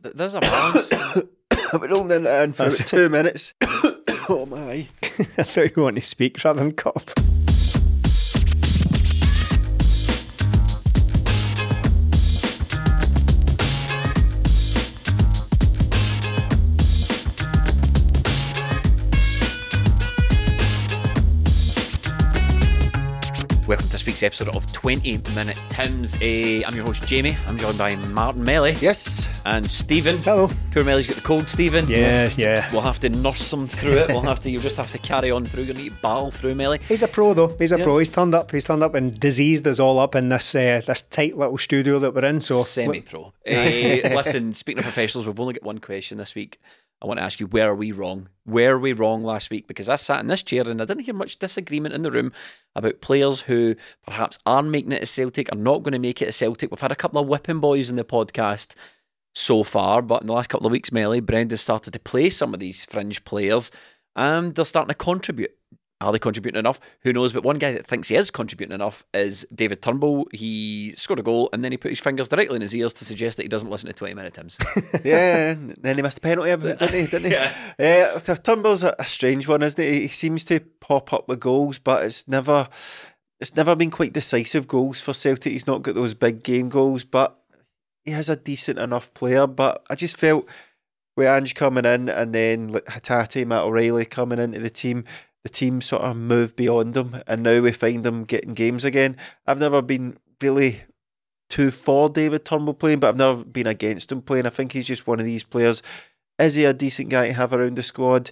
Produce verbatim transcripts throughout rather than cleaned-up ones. There's a bounce. I've been holding in the end for about two minutes. Oh my. I thought you wanted to speak rather than cop. Welcome to this week's episode of twenty minute Tims. Uh, I'm your host Jamie. I'm joined by Martin Melly. Yes. And Stephen. Hello. Poor Melly's got the cold, Stephen. Yeah, we'll, yeah. We'll have to nurse him through it. We'll have to. You'll just have to carry on through. You'll need to battle through Melly. He's a pro though. He's a yeah. pro. He's turned up. He's turned up and diseased us all up in this uh, this tight little studio that we're in. So semi-pro. uh, listen. Speaking of professionals, we've only got one question this week. I want to ask you, where are we wrong? Were we wrong last week? Because I sat in this chair and I didn't hear much disagreement in the room about players who perhaps are making it at Celtic, are not going to make it at Celtic. We've had a couple of whipping boys in the podcast so far, but in the last couple of weeks, Melly, Brendan started to play some of these fringe players and they're starting to contribute. Are they contributing enough? Who knows? But one guy that thinks he is contributing enough is David Turnbull. He scored a goal and then he put his fingers directly in his ears to suggest that he doesn't listen to twenty minute Tims. Yeah, then he missed a penalty, didn't he? Didn't he? Yeah. Uh, Turnbull's a strange one, isn't he? He seems to pop up with goals, but it's never, it's never been quite decisive goals for Celtic. He's not got those big game goals, but he has a decent enough player. But I just felt with Ange coming in and then Hatate, Matt O'Riley coming into the team, the team sort of moved beyond them and now we find them getting games again. I've never been really too for David Turnbull playing, but I've never been against him playing. I think he's just one of these players. Is he a decent guy to have around the squad?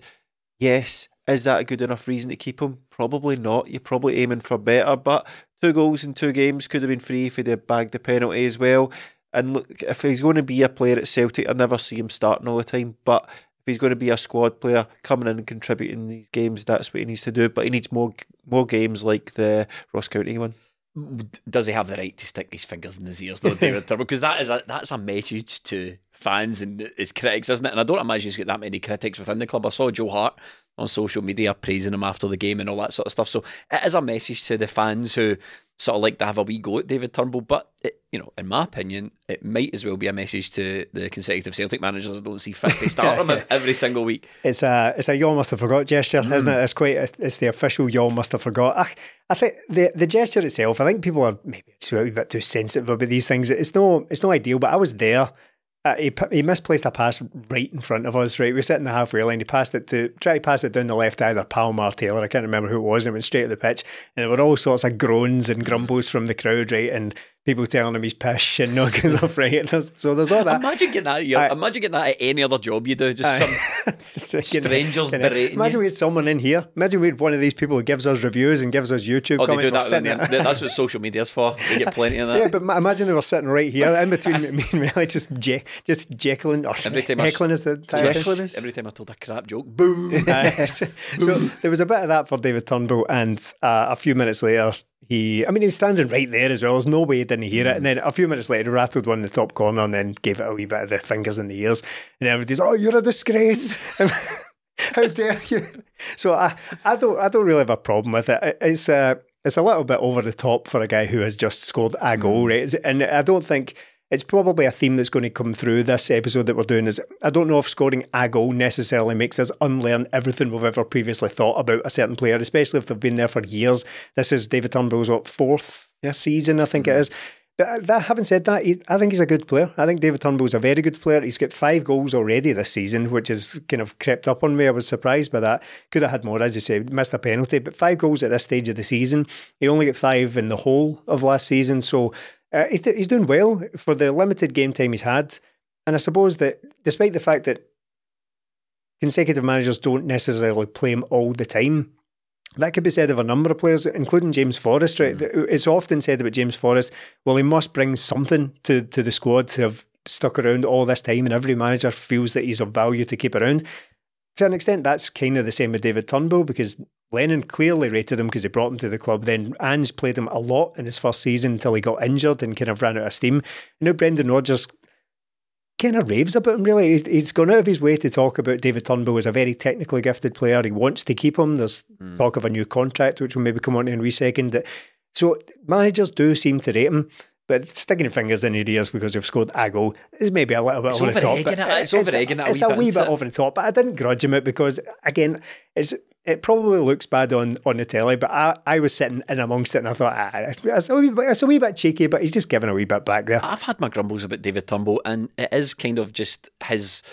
Yes. Is that a good enough reason to keep him? Probably not. You're probably aiming for better, but two goals in two games, could have been three if he'd have bagged the penalty as well. And look, if he's going to be a player at Celtic, I never see him starting all the time, but if he's going to be a squad player coming in and contributing in these games, that's what he needs to do. But he needs more more games like the Ross County one. Does he have the right to stick his fingers in his ears though, David Turnbull? Because that is a, that's a message to fans and his critics, isn't it? And I don't imagine he's got that many critics within the club. I saw Joe Hart on social media praising him after the game and all that sort of stuff. So it is a message to the fans who sort of like to have a wee go at David Turnbull. But, it, you know, in my opinion, it might as well be a message to the consecutive Celtic managers that don't see fit to start him yeah, yeah. every single week. It's a, it's a y'all must have forgot gesture, mm. isn't it? It's quite, a, it's the official y'all must have forgot. I, I think the the gesture itself, I think people are maybe it's a bit too sensitive about these things. It's no, it's no ideal, but I was there. Uh, he, he misplaced a pass right in front of us, right? We were sitting in the halfway line. He passed it to, tried to pass it down the left, either Palmer or Taylor. I can't remember who it was. And it went straight to the pitch. And there were all sorts of groans and grumbles from the crowd, right? And people telling him he's pish and not good enough, right? And there's, so there's all that. Imagine getting that, you know, uh, imagine getting that at any other job you do. Just uh, some just like, strangers you know, berating Imagine you. we had someone in here. Imagine we had one of these people who gives us reviews and gives us YouTube oh, comments. They do that then, then. That's what social media's for. They get plenty of that. Yeah, but imagine they were sitting right here in between me and Melly, just je- just Jekyllin or every time heckling I, is the title. Jekyllin is? Every time I told a crap joke, boom. uh, so, so there was a bit of that for David Turnbull, and uh, a few minutes later, he, I mean, he was standing right there as well. There's no way he didn't hear it. And then a few minutes later, he rattled one in the top corner and then gave it a wee bit of the fingers in the ears. And everybody's, oh, you're a disgrace. How dare you? So I, I don't, I don't really have a problem with it. It's a, it's a little bit over the top for a guy who has just scored a goal, right? And I don't think. It's probably a theme that's going to come through this episode that we're doing is, I don't know if scoring a goal necessarily makes us unlearn everything we've ever previously thought about a certain player, especially if they've been there for years. This is David Turnbull's, what, fourth yeah. season, I think mm-hmm. it is. But that, having said that, he, I think he's a good player. I think David Turnbull's a very good player. He's got five goals already this season, which has kind of crept up on me. I was surprised by that. Could have had more, as you say, missed a penalty. But five goals at this stage of the season. He only got five in the whole of last season. So uh, he th- he's doing well for the limited game time he's had. And I suppose that despite the fact that consecutive managers don't necessarily play him all the time, that could be said of a number of players, including James Forrest. Right? Mm. It's often said about James Forrest, well, he must bring something to, to the squad to have stuck around all this time, and every manager feels that he's of value to keep around. To an extent, that's kind of the same with David Turnbull, because Lennon clearly rated him because he brought him to the club then. Ange played him a lot in his first season until he got injured and kind of ran out of steam. And now Brendan Rodgers kind of raves about him, really. He's gone out of his way to talk about David Turnbull as a very technically gifted player. He wants to keep him. There's mm. talk of a new contract, which we'll maybe come on to in a wee second. So managers do seem to rate him, but sticking your fingers in your ears because you've scored a goal is maybe a little bit it's over the top. It, it's, it's over-egging it. It's a wee, a wee bit, bit over the top, but I didn't grudge him it because, again, it's... It probably looks bad on, on the telly, but I, I was sitting in amongst it and I thought, ah, that's a, wee bit, that's a wee bit cheeky, but he's just giving a wee bit back there. I've had my grumbles about David Turnbull, and it is kind of just his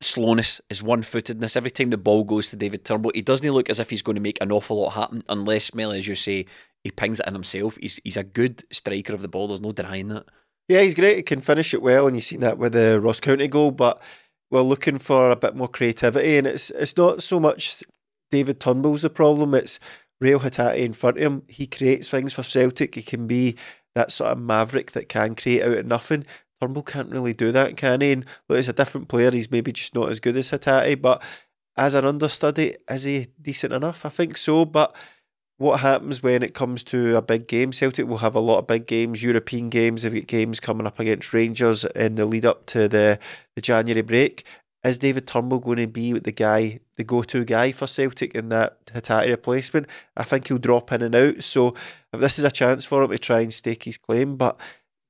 slowness, his one-footedness. Every time the ball goes to David Turnbull, he doesn't look as if he's going to make an awful lot happen, unless, Melly, as you say, he pings it in himself. He's, he's a good striker of the ball, there's no denying that. Yeah, he's great, he can finish it well, and you've seen that with the Ross County goal, but we're looking for a bit more creativity, and it's it's not so much David Turnbull's the problem, it's Reo Hatate in front of him. He creates things for Celtic. He can be that sort of maverick that can create out of nothing. Turnbull can't really do that, can he? And look, he's a different player, he's maybe just not as good as Hatate, but as an understudy, is he decent enough? I think so, but what happens when it comes to a big game? Celtic will have a lot of big games, European games. They've got games coming up against Rangers in the lead up to the, the January break. Is David Turnbull going to be the guy, the go-to guy for Celtic in that Hatate replacement? I think he'll drop in and out. So this is a chance for him to try and stake his claim. But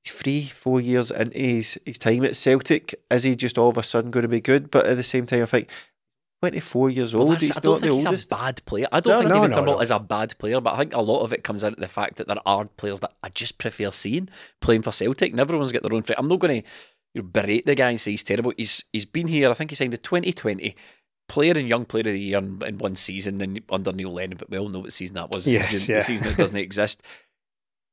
he's three, four years into his, his time at Celtic. Is he just all of a sudden going to be good? But at the same time, I think twenty-four years old, well, he's I don't not think the he's oldest. He's a bad player. I don't no, think no, David no, Turnbull no. is a bad player, but I think a lot of it comes out of the fact that there are players that I just prefer seeing playing for Celtic, and everyone's got their own friend. I'm not going to berate the guy and say he's terrible. He's he's been here. I think he signed a twenty twenty player and young player of the year in, in one season, then under Neil Lennon. But we all know what season that was. Yes, the, yeah. the season that doesn't exist.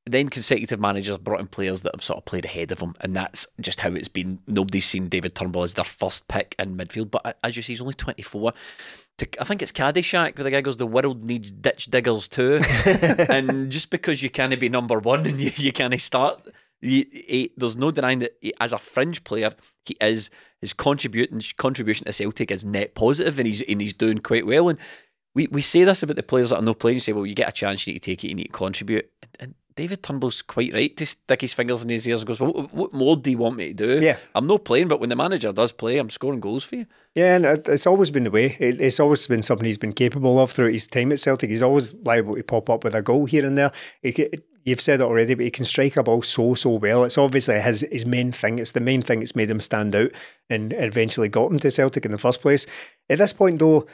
Then consecutive managers brought in players that have sort of played ahead of him, and that's just how it's been. Nobody's seen David Turnbull as their first pick in midfield, but as you see, he's only twenty-four. To, I think it's Caddyshack where the guy goes, the world needs ditch diggers too. And just because you can't be number one and you, you can't start. He, he, there's no denying that he, as a fringe player, he is his contributing contribution to Celtic is net positive, and he's and he's doing quite well. And we, we say this about the players that are not playing. You say, well, you get a chance, you need to take it, you need to contribute. And, and David Turnbull's quite right to stick his fingers in his ears and goes, well, what, what more do you want me to do? Yeah. I'm not playing, but when the manager does play, I'm scoring goals for you. Yeah, and it's always been the way. It, it's always been something he's been capable of throughout his time at Celtic. He's always liable to pop up with a goal here and there. It, it, You've said it already, but he can strike a ball so, so well. It's obviously his his main thing. It's the main thing that's made him stand out and eventually got him to Celtic in the first place. At this point, though,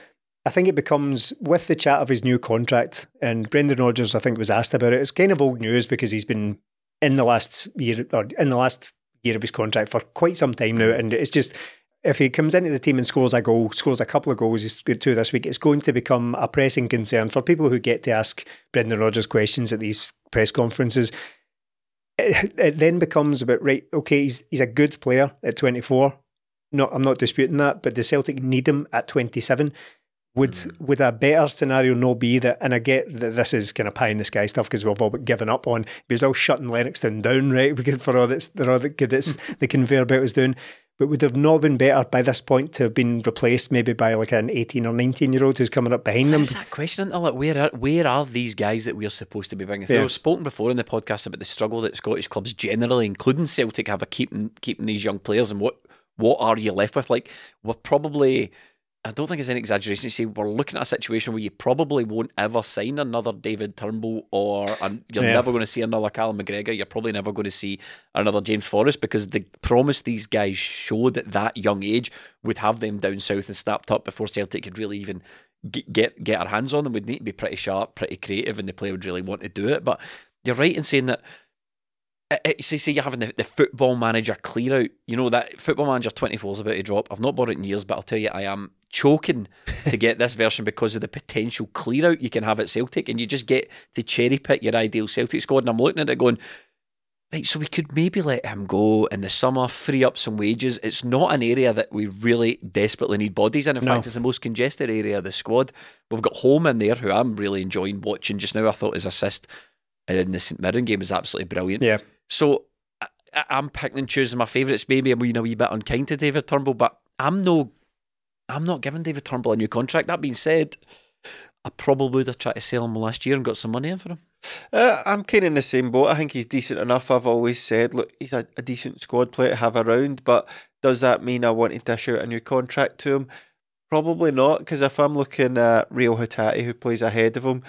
I think it becomes, with the chat of his new contract, and Brendan Rodgers, I think, was asked about it. It's kind of old news because he's been in the last year, or in the last year of his contract for quite some time now, and it's just... If he comes into the team and scores a goal, scores a couple of goals, he's got two this week, it's going to become a pressing concern for people who get to ask Brendan Rodgers questions at these press conferences. It, it then becomes about, right, okay, he's he's a good player at twenty-four. No, I'm not disputing that, but the Celtic need him at twenty-seven. Would mm-hmm. would a better scenario not be that, and I get that this is kind of pie in the sky stuff because we've all but given up on, because we're all shutting Lennoxton down, right, because for all that's, for all that good that's, the conveyor belt is doing. But would have not been better by this point to have been replaced maybe by like an eighteen or nineteen year old who's coming up behind them? That's that question, isn't it? Like, where are, where are these guys that we're supposed to be bringing through? Yeah. I've spoken before in the podcast about the struggle that Scottish clubs generally, including Celtic, have of keeping, keeping these young players, and what, what are you left with? Like, we're probably, I don't think it's an exaggeration to say we're looking at a situation where you probably won't ever sign another David Turnbull, or an, you're yeah. never going to see another Callum McGregor. You're probably never going to see another James Forrest, because the promise these guys showed at that young age would have them down south and snapped up before Celtic could really even get get, get our hands on them. We'd need to be pretty sharp, pretty creative, and the player would really want to do it. But you're right in saying that It's, it's, you're having the, the football manager clear out. You know, that football manager twenty-four is about to drop. I've not bought it in years, but I'll tell you, I am choking to get this version because of the potential clear out you can have at Celtic, and you just get to cherry pick your ideal Celtic squad. And I'm looking at it going, right, so we could maybe let him go in the summer, free up some wages. It's not an area that we really desperately need bodies in. In no. fact, it's the most congested area of the squad. We've got Holm in there, who I'm really enjoying watching just now. I thought his assist in the St Mirren game was absolutely brilliant. Yeah. So I, I'm picking and choosing my favourites. Maybe I'm being a wee bit unkind to David Turnbull, but I'm no, I'm not giving David Turnbull a new contract. That being said, I probably would have tried to sell him last year and got some money in for him. Uh, I'm kind of in the same boat. I think he's decent enough. I've always said, look, he's a, a decent squad player to have around, but does that mean I want to dish out a new contract to him? Probably not, because if I'm looking at Reo Hatate, who plays ahead of him,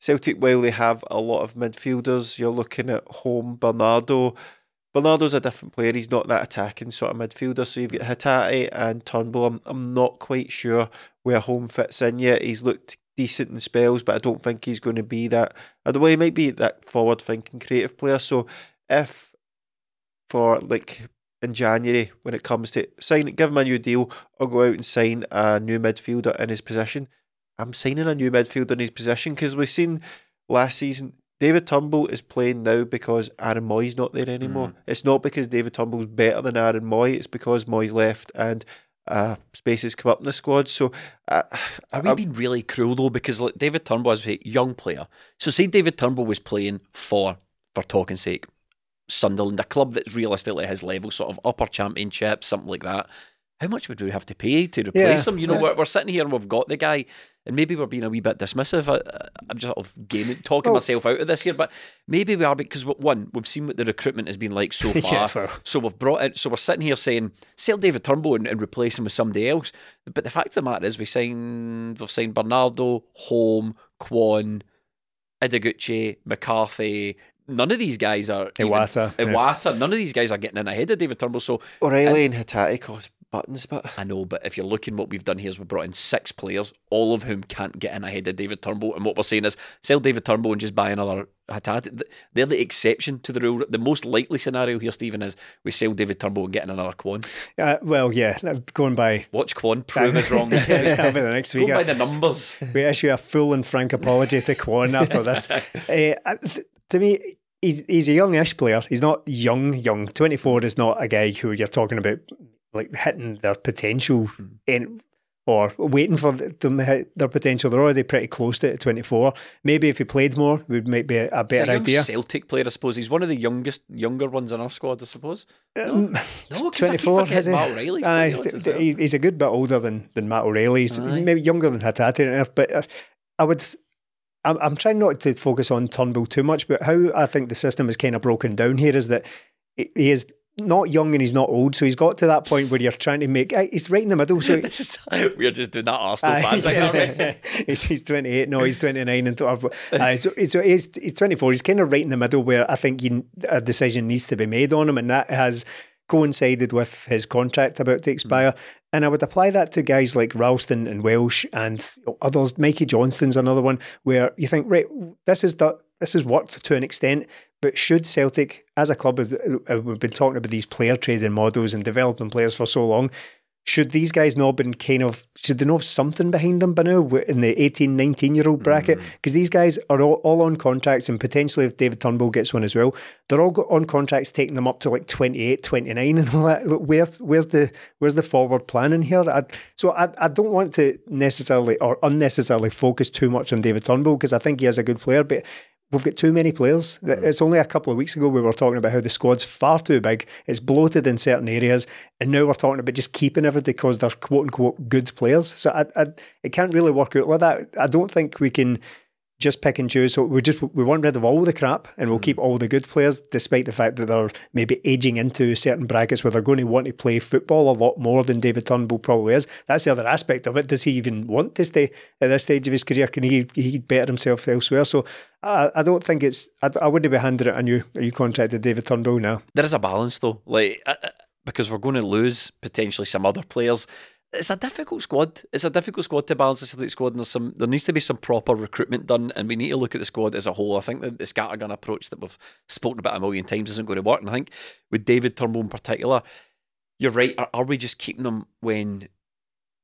Celtic, while they have a lot of midfielders, you're looking at Holm, Bernardo. Bernardo's a different player. He's not that attacking sort of midfielder. So you've got Hatate and Turnbull. I'm, I'm not quite sure where Holm fits in yet. He's looked decent in spells, but I don't think he's going to be that. Although he might be that forward-thinking creative player. So if for like in January, when it comes to sign, give him a new deal or go out and sign a new midfielder in his position, I'm signing a new midfielder in his position, because we've seen last season David Turnbull is playing now because Aaron Mooy's not there anymore. Mm. It's not because David Turnbull's better than Aaron Mooy. It's because Mooy's left and uh, spaces come up in the squad. So uh, are we I'm, being really cruel though? Because like, David Turnbull is a young player. So say David Turnbull was playing for, for talking sake, Sunderland, a club that's realistically at his level, sort of upper championship, something like that. How much would we have to pay to replace yeah, him? You know, yeah. we're, we're sitting here and we've got the guy, and maybe we're being a wee bit dismissive. I, I'm just sort of gaming, talking oh. myself out of this here, but maybe we are, because one, we've seen what the recruitment has been like so far. yeah, for... So we've brought in, so we're sitting here saying, sell David Turnbull and, and replace him with somebody else. But the fact of the matter is, we signed, we've signed Bernardo, Holm, Kwon, Idiguchi, McCarthy. None of these guys are Iwata. Even, Iwata. Yeah. None of these guys are getting in ahead of David Turnbull. So O'Riley and, and Hatate cost buttons, but I know, but if you're looking, what we've done here is we've brought in six players, all of whom can't get in ahead of David Turnbull, and what we're saying is sell David Turnbull and just buy another Hatate. They're the exception to the rule. The most likely scenario here, Stephen, is we sell David Turnbull and get in another Kwon. Uh, well, yeah, going by watch Kwon prove us wrong. That'll be the next week. Go by the numbers. We issue a full and frank apology to Kwon after this. uh, th- to me, he's he's a youngish player. He's not young, young. twenty-four is not a guy who you're talking about like hitting their potential in, or waiting for them to hit their potential. They're already pretty close to it at twenty-four. Maybe if he played more, it might be a better a idea. Celtic player, I suppose. He's one of the youngest, younger ones in our squad, I suppose. Um, no, twenty-four, has he? Matt O'Riley's uh, th- well. He's a good bit older than, than Matt O'Riley. He's Aye. maybe younger than Hatate. But I would... I'm, I'm trying not to focus on Turnbull too much, but how I think the system is kind of broken down here is that he is... not young and he's not old, so he's got to that point where you're trying to make. He's right in the middle. So this is, we're just doing that Arsenal fans, aren't we? he's, he's twenty-eight, no, he's twenty-nine, and uh, so so he's, he's twenty-four. He's kind of right in the middle where I think you, a decision needs to be made on him, and that has coincided with his contract about to expire. Mm. And I would apply that to guys like Ralston and Welsh and others. Mikey Johnston's another one where you think, right, this is the this has worked to an extent. But should Celtic, as a club, we've been talking about these player trading models and developing players for so long, should these guys not have been kind of, should they know something behind them by now in the eighteen, nineteen year old bracket? Because mm-hmm. these guys are all, all on contracts, and potentially if David Turnbull gets one as well, they're all on contracts taking them up to like twenty-eight, twenty-nine and all that. Look, where's, where's the where's the forward plan in here? I, so I, I don't want to necessarily or unnecessarily focus too much on David Turnbull, because I think he is a good player, but we've got too many players. It's only a couple of weeks ago we were talking about how the squad's far too big, it's bloated in certain areas, and now we're talking about just keeping everybody because they're quote-unquote good players. So I, I, it can't really work out like that. I don't think we can just pick and choose. So we just we want rid of all the crap and we'll mm. keep all the good players, despite the fact that they're maybe aging into certain brackets where they're going to want to play football a lot more than David Turnbull probably is. That's the other aspect of it. Does he even want to stay at this stage of his career? Can he he better himself elsewhere? So I, I don't think it's I, I wouldn't be handing out a new a new contract to David Turnbull now. There is a balance though, like uh, because we're going to lose potentially some other players. it's a difficult squad. It's a difficult squad to balance the Celtic squad, and there's some, there needs to be some proper recruitment done, and we need to look at the squad as a whole. I think that the scattergun approach that we've spoken about a million times isn't going to work, and I think with David Turnbull in particular, you're right, are, are we just keeping him when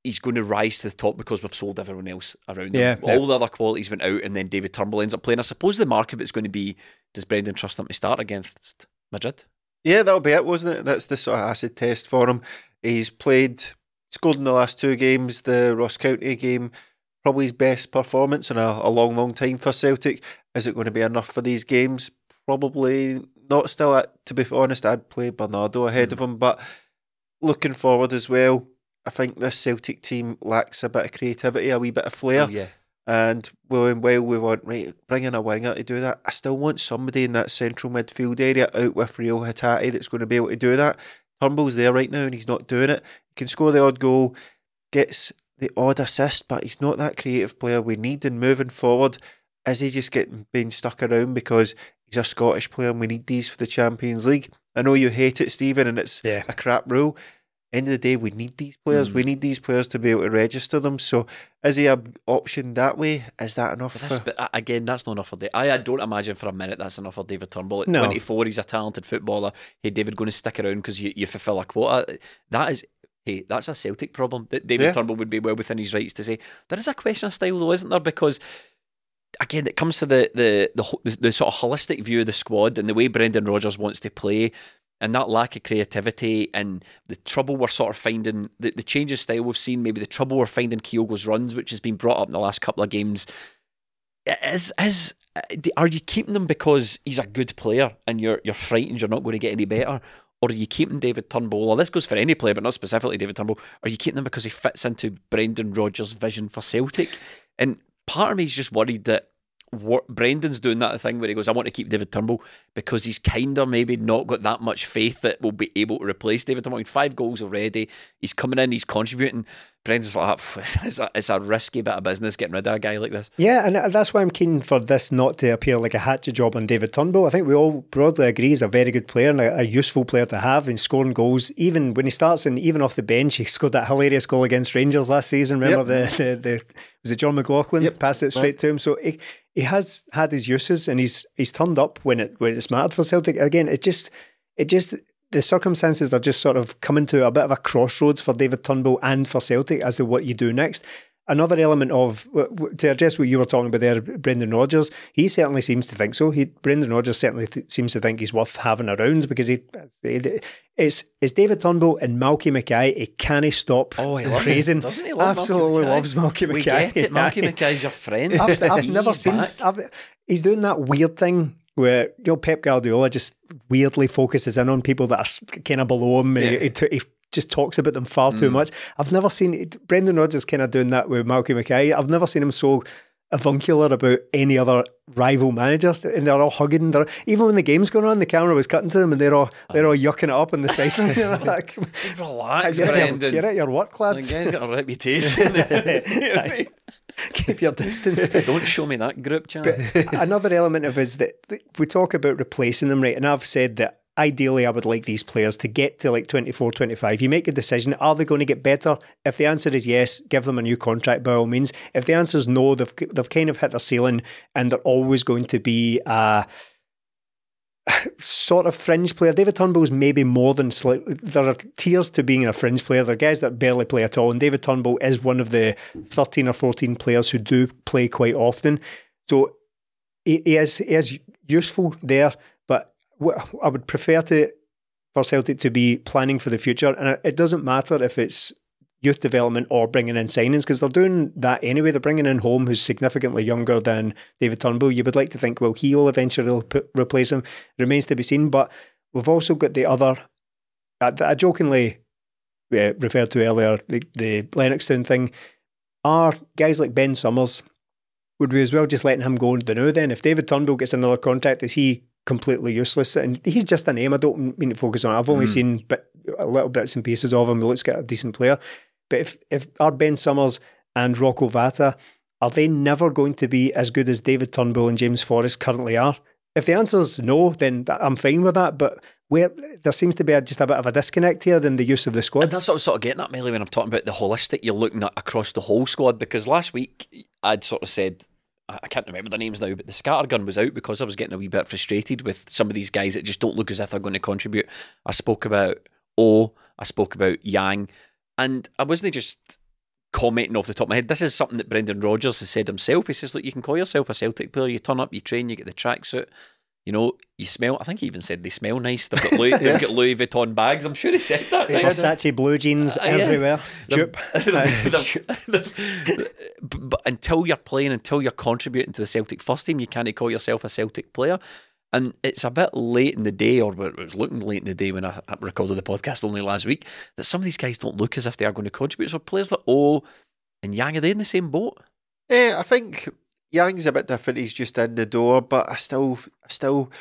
he's going to rise to the top because we've sold everyone else around him? Yeah, All yeah. the other qualities went out, and then David Turnbull ends up playing. I suppose the mark of it's going to be, does Brendan trust him to start against Madrid? Yeah, that'll be it, wasn't it? That's the sort of acid test for him. He's played... Scored in the last two games, the Ross County game, probably his best performance in a, a long, long time for Celtic. Is it going to be enough for these games? Probably not still. To be honest, I'd play Bernardo ahead mm. of him, but looking forward as well, I think this Celtic team lacks a bit of creativity, a wee bit of flair. Oh, yeah. And while we want, right, bring in a winger to do that, I still want somebody in that central midfield area out with Reo Hatate that's going to be able to do that. Turnbull's there right now and he's not doing it. He can score the odd goal, gets the odd assist, but he's not that creative player we need. And moving forward, is he just getting being stuck around because he's a Scottish player and we need these for the Champions League? I know you hate it, Stephen, and it's yeah. a crap rule. End of the day, we need these players. Mm. We need these players to be able to register them. So is he an option that way? Is that enough? That's, for... but again, that's not enough for David. I, I don't imagine for a minute that's enough for David Turnbull. At no. twenty-four, he's a talented footballer. Hey, David, going to stick around because you, you fulfil a quota. That is, hey, that's a Celtic problem. David yeah. Turnbull would be well within his rights to say. There is a question of style though, isn't there? Because... Again, it comes to the, the the the sort of holistic view of the squad and the way Brendan Rodgers wants to play, and that lack of creativity and the trouble we're sort of finding, the, the change in style we've seen, maybe the trouble we're finding Kyogo's runs, which has been brought up in the last couple of games. Is, is, are you keeping him because he's a good player and you're you're frightened you're not going to get any better? Or are you keeping David Turnbull, or this goes for any player but not specifically David Turnbull, are you keeping him because he fits into Brendan Rodgers' vision for Celtic? And part of me is just worried that what Brendan's doing that thing where he goes, I want to keep David Turnbull because he's kind of maybe not got that much faith that we'll be able to replace David Turnbull. I mean, five goals already. He's coming in, he's contributing. Brendan's like, oh, it's, a, it's a risky bit of business getting rid of a guy like this. Yeah, and that's why I'm keen for this not to appear like a hatchet job on David Turnbull. I think we all broadly agree he's a very good player and a, a useful player to have in scoring goals. Even when he starts and even off the bench, he scored that hilarious goal against Rangers last season. Remember yep. the, the, the, was it John McLaughlin? Yep. Passed it straight right. to him. So he, he has had his uses and he's he's turned up when it when it's mattered for Celtic. Again, it just it just the circumstances are just sort of coming to a bit of a crossroads for David Turnbull and for Celtic as to what you do next. Another element of, to address what you were talking about there, Brendan Rodgers, he certainly seems to think so. He, Brendan Rodgers certainly th- seems to think he's worth having around because he, he it's, it's David Turnbull and Malky Mackay. He can't stop oh, he praising. Him. Doesn't he love Absolutely Malky loves Malky Mackay. We get it, Malky Mackay's your friend. I've, I've never seen, I've, he's doing that weird thing where you know, Pep Guardiola just weirdly focuses in on people that are kind of below him. Yeah. He, he, he just talks about them far mm. too much. I've never seen Brendan Rodgers kind of doing that with Malky Mackay. I've never seen him so avuncular about any other rival manager, and they're all hugging. They're, even when the game's going on, the camera was cutting to them, and they're all they're all yucking it up on the sideline. You know, like, relax, you're Brendan. At your, you're at your work, lads. The guy's got a reputation. You know what I mean? Keep your distance. Don't show me that group chat. Another element of it is that we talk about replacing them, right? And I've said that ideally I would like these players to get to like twenty-four, twenty-five. You make a decision, are they going to get better? If the answer is yes, give them a new contract by all means. If the answer is no, they've, they've kind of hit their ceiling and they're always going to be a sort of fringe player. David Turnbull's maybe more than slightly, there are tiers to being a fringe player. There are guys that barely play at all, and David Turnbull is one of the thirteen or fourteen players who do play quite often. So he, he is he is useful there, but I would prefer to for Celtic to be planning for the future, and it doesn't matter if it's youth development or bringing in signings, because they're doing that anyway. They're bringing in Holm, who's significantly younger than David Turnbull. You would like to think, well, he will eventually put, replace him. Remains to be seen. But we've also got the other, uh, that I jokingly uh, referred to earlier, the, the Lennoxtown thing. Are guys like Ben Summers, would we as well just letting him go to now then? If David Turnbull gets another contract, is he completely useless? And he's just a name I don't mean to focus on. I've only mm. seen bit, a little bits and pieces of him. He looks like a decent player. But if, if our Ben Summers and Rocco Vata, are they never going to be as good as David Turnbull and James Forrest currently are? If the answer is no, then I'm fine with that. But where there seems to be a, just a bit of a disconnect here in the use of the squad. And that's what I'm sort of getting at, Melly, when I'm talking about the holistic, you're looking at across the whole squad, because last week I'd sort of said, I can't remember the names now, but the scattergun was out because I was getting a wee bit frustrated with some of these guys that just don't look as if they're going to contribute. I spoke about O, I spoke about Yang, and I wasn't just commenting off the top of my head. This is something that Brendan Rodgers has said himself. He says, look, you can call yourself a Celtic player, you turn up, you train, you get the tracksuit, you know, you smell. I think he even said they smell nice. They've got Louis, yeah. they've got Louis Vuitton bags. I'm sure he said that. Right? Versace blue jeans uh, everywhere. Yeah. But until you're playing, until you're contributing to the Celtic first team, you can't call yourself a Celtic player. And it's a bit late in the day, or it was looking late in the day when I recorded the podcast only last week, that some of these guys don't look as if they are going to contribute. So players like O and Yang, are they in the same boat? Yeah, I think Yang's a bit different. He's just in the door, but I still, I still,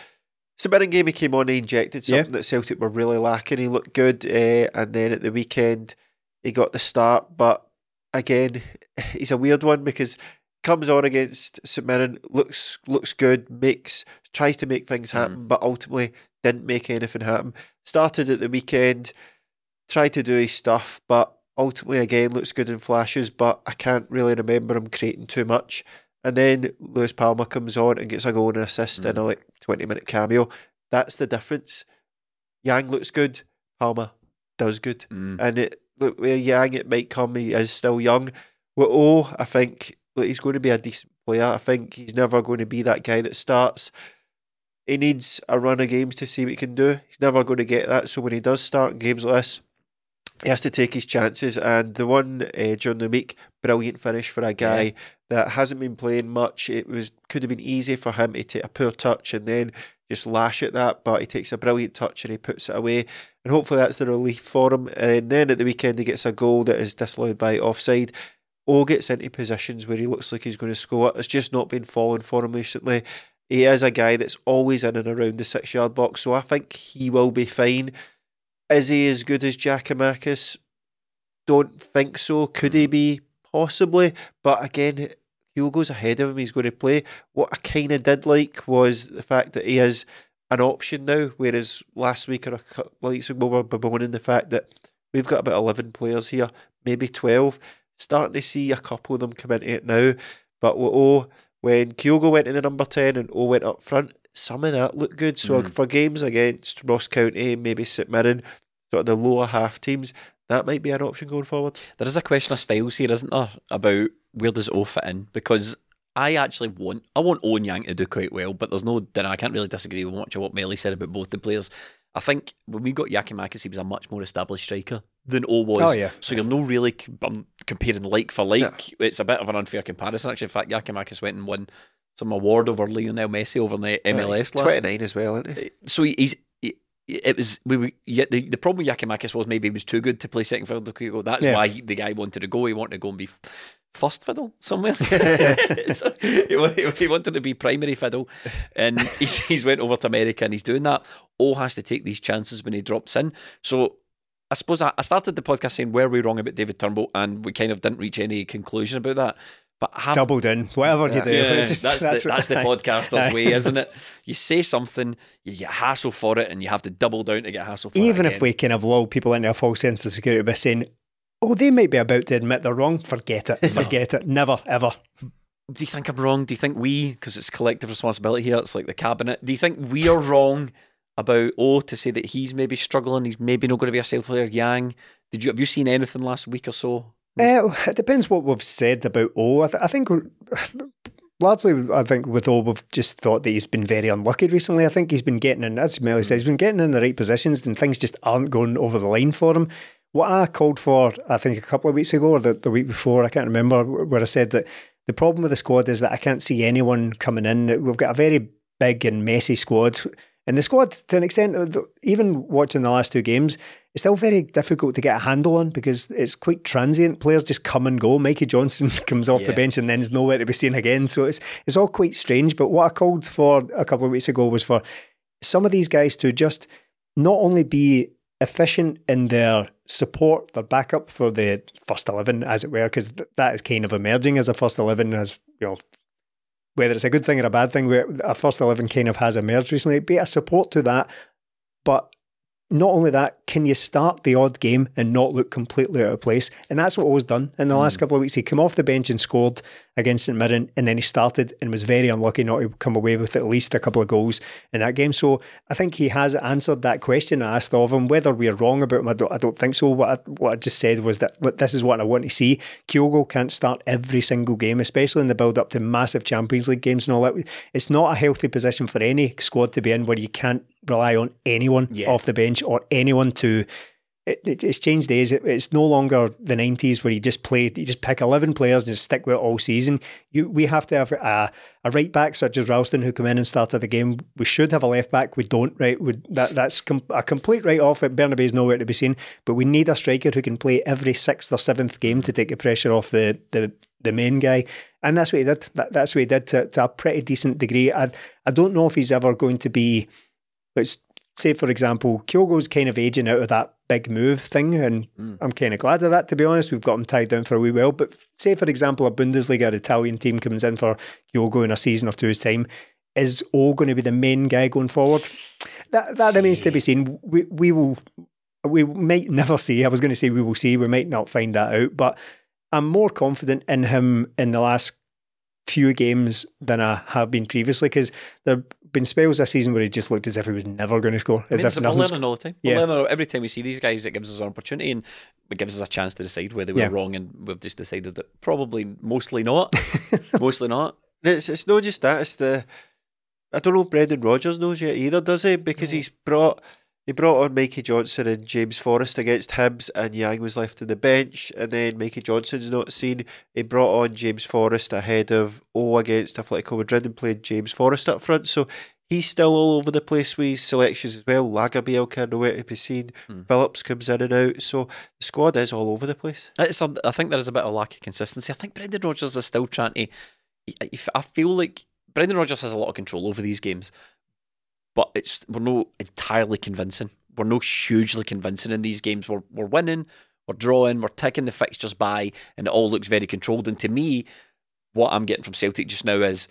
it's a Mirren game. He came on, he injected something yeah. that Celtic were really lacking. He looked good, uh, and then at the weekend he got the start. But again, he's a weird one because comes on against St Mirren, looks looks good, makes tries to make things happen, mm. but ultimately didn't make anything happen. Started at the weekend, tried to do his stuff, but ultimately again looks good in flashes. But I can't really remember him creating too much. And then Luis Palma comes on and gets a goal and an assist mm. in a like twenty minute cameo. That's the difference. Yang looks good, Palma does good. Mm. And it, look, with Yang, it might come, he is still young. With O, I think look, he's going to be a decent player. I think he's never going to be that guy that starts. He needs a run of games to see what he can do. He's never going to get that. So when he does start in games like this, he has to take his chances. And the one uh, during the week, brilliant finish for a guy yeah. that hasn't been playing much. It was could have been easy for him to take a poor touch and then just lash at that, but he takes a brilliant touch and he puts it away. And hopefully that's the relief for him. And then at the weekend he gets a goal that is disallowed by offside. O gets into positions where he looks like he's going to score. It's just not been falling for him recently. He is a guy that's always in and around the six yard box, so I think he will be fine. Is he as good as Giakoumakis? Don't think so. Could he be? Possibly. But again, Kyogo's ahead of him. He's going to play. What I kind of did like was the fact that he is an option now, whereas last week or a couple of weeks ago we were bemoaning the fact that we've got about eleven players here, maybe twelve. Starting to see a couple of them come into it now. But with O, when Kyogo went in the number ten and O went up front, some of that looked good. So mm. for games against Ross County, maybe St Mirren, sort of the lower half teams, that might be an option going forward. There is a question of styles here, isn't there? About where does O fit in? Because I actually want, I want Owen Yang to do quite well, but there's no, I can't really disagree with much of what Melly said about both the players. I think when we got Giakoumakis, he was a much more established striker than O was. Oh, yeah. So you're not really um, comparing like for like. Yeah. It's a bit of an unfair comparison, actually. In fact, Giakoumakis went and won some award over Lionel Messi over in the M L S oh, he's last. twenty-nine as well, isn't he? So he's, it was we were, yeah, the, the problem with Giakoumakis was maybe he was too good to play second fiddle to Kyogo. That's yeah. why he, the guy wanted to go. He wanted to go and be first fiddle somewhere. So he, wanted, he wanted to be primary fiddle, and he's, he's went over to America and he's doing that. O has to take these chances when he drops in. So I suppose I, I started the podcast saying were we wrong about David Turnbull, and we kind of didn't reach any conclusion about that. But have, doubled in, whatever you yeah, do. Yeah, just, that's that's, the, that's the podcaster's way, isn't it? You say something, you get hassle for it, and you have to double down to get hassle for Even it. Even if we kind of lull people into a false sense of security by saying, oh, they might be about to admit they're wrong, forget it, forget it, never, ever. Do you think I'm wrong? Do you think we, because it's collective responsibility here, it's like the cabinet, do you think we are wrong about, oh, to say that he's maybe struggling, he's maybe not going to be a Celtic player, Yang? Did you Have you seen anything last week or so? Uh, it depends what we've said about O. I, th- I think largely, I think with O, we've just thought that he's been very unlucky recently. I think he's been getting in, as Melly says, he's been getting in the right positions and things just aren't going over the line for him. What I called for, I think a couple of weeks ago or the, the week before, I can't remember, where I said that the problem with the squad is that I can't see anyone coming in. We've got a very big and messy squad. And the squad, to an extent, even watching the last two games, it's still very difficult to get a handle on because it's quite transient. Players just come and go. Mikey Johnston comes off yeah. the bench and then is nowhere to be seen again. So it's it's all quite strange. But what I called for a couple of weeks ago was for some of these guys to just not only be efficient in their support, their backup for the first eleven, as it were, because that is kind of emerging as a first eleven, as you know, whether it's a good thing or a bad thing, where a first eleven kind of has emerged recently, be a support to that, but not only that, can you start the odd game and not look completely out of place? And that's what O's done. In the mm. last couple of weeks, he came off the bench and scored against St Mirren, and then he started and was very unlucky not to come away with at least a couple of goals in that game. So I think he has answered that question I asked of him. Whether we're wrong about him, I don't, I don't think so. What I, what I just said was that look, this is what I want to see. Kyogo can't start every single game, especially in the build-up to massive Champions League games and all that. It's not a healthy position for any squad to be in where you can't rely on anyone yeah. off the bench or anyone to it, it, it's changed days. It, it's no longer the nineties where you just play you just pick eleven players and just stick with it all season. You we have to have a, a right back such as Ralston who came in and started the game. We should have a left back. We don't, right? We, that, that's com- a complete write off. Bernabeu is nowhere to be seen, but we need a striker who can play every sixth or seventh game to take the pressure off the the the main guy, and that's what he did. That, that's what he did to, to a pretty decent degree. I I don't know if he's ever going to be Let's say, for example, Kyogo's kind of aging out of that big move thing, and mm. I'm kind of glad of that, to be honest. We've got him tied down for a wee while, but say, for example, a Bundesliga or Italian team comes in for Kyogo in a season or two's time. Is O going to be the main guy going forward? That that see. remains to be seen. We we will we might never see. I was going to say we will see. We might not find that out, but I'm more confident in him in the last few games than I have been previously, because there been spells this season where he just looked as if he was never going to score. As I mean, if nothing. We're learning all the time. Yeah. We're learning every time we see these guys. It gives us an opportunity and it gives us a chance to decide whether we're yeah. wrong, and we've just decided that probably mostly not. mostly not. It's it's not just that. It's the I don't know. If Brendan Rodgers knows yet either, does he? Because yeah. he's brought he brought on Mikey Johnston and James Forrest against Hibs, and Yang was left on the bench, and then Mikey Johnston's not seen. He brought on James Forrest ahead of O against Atletico Madrid and played James Forrest up front, so he's still all over the place with his selections as well. Lagabiel can't nowhere to be seen. Hmm. Phillips comes in and out, so the squad is all over the place. It's a, I think there is a bit of lack of consistency. I think Brendan Rodgers is still trying to... I feel like Brendan Rodgers has a lot of control over these games, but it's we're not entirely convincing. We're not hugely convincing in these games. We're we're winning, we're drawing, we're ticking the fixtures by, and it all looks very controlled. And to me, what I'm getting from Celtic just now is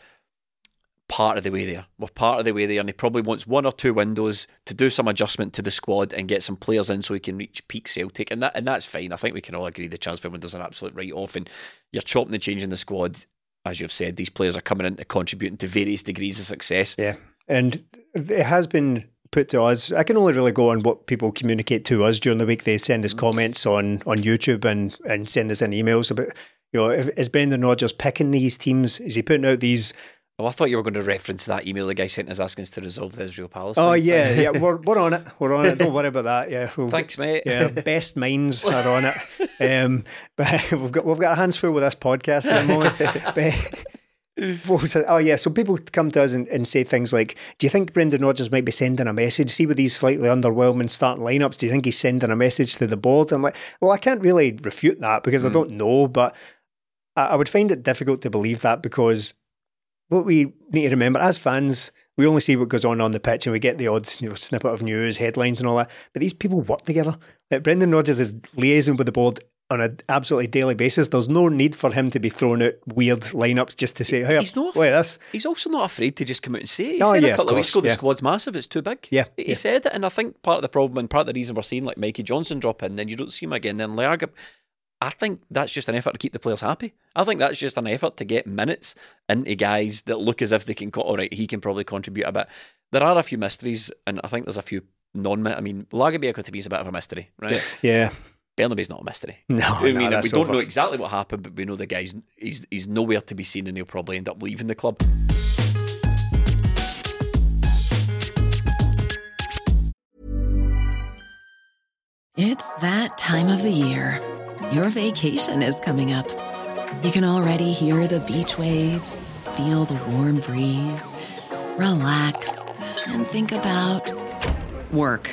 part of the way there. We're part of the way there, and he probably wants one or two windows to do some adjustment to the squad and get some players in so he can reach peak Celtic. And that and that's fine. I think we can all agree the transfer window's an absolute write-off, and you're chopping and changing the squad. As you've said, these players are coming in to contribute to various degrees of success. Yeah. And it has been put to us. I can only really go on what people communicate to us during the week. They send us comments on, on YouTube and, and send us in emails about, you know, if, is Brendan Rodgers picking these teams? Is he putting out these... Oh, I thought you were going to reference that email the guy sent us asking us to resolve the Israel-Palestine. Oh, yeah, yeah, we're we're on it, we're on it, don't worry about that. Yeah, we'll, Thanks, mate. Yeah, best minds are on it. Um, but we've got we've got our hands full with this podcast at the moment. But, oh yeah, so people come to us and, and say things like, do you think Brendan Rodgers might be sending a message? See, with these slightly underwhelming starting lineups, do you think he's sending a message to the board? I'm like, well, I can't really refute that because mm. I don't know, but I, I would find it difficult to believe that, because what we need to remember as fans, we only see what goes on on the pitch and we get the odd, you know, snippet of news, headlines and all that, but these people work together. Like, Brendan Rodgers is liaising with the board on an absolutely daily basis. There's no need for him to be throwing out weird lineups just to say, hey, he's not af- this. He's also not afraid to just come out and say it. He oh, said yeah, a couple of, of weeks ago, yeah. the squad's massive, it's too big. Yeah, he yeah. said it, and I think part of the problem and part of the reason we're seeing like Mikey Johnston drop in, then you don't see him again, then Larga, I think that's just an effort to keep the players happy. I think that's just an effort to get minutes into guys that look as if they can, all right, he can probably contribute a bit. There are a few mysteries, and I think there's a few non I mean, Lagabiel to me is a bit of a mystery, right? Yeah. Bernabeu's not a mystery. No, I mean, no, we don't over. know exactly what happened, but we know the guy's he's he's nowhere to be seen, and he'll probably end up leaving the club. It's that time of the year. Your vacation is coming up. You can already hear the beach waves, feel the warm breeze, relax, and think about work.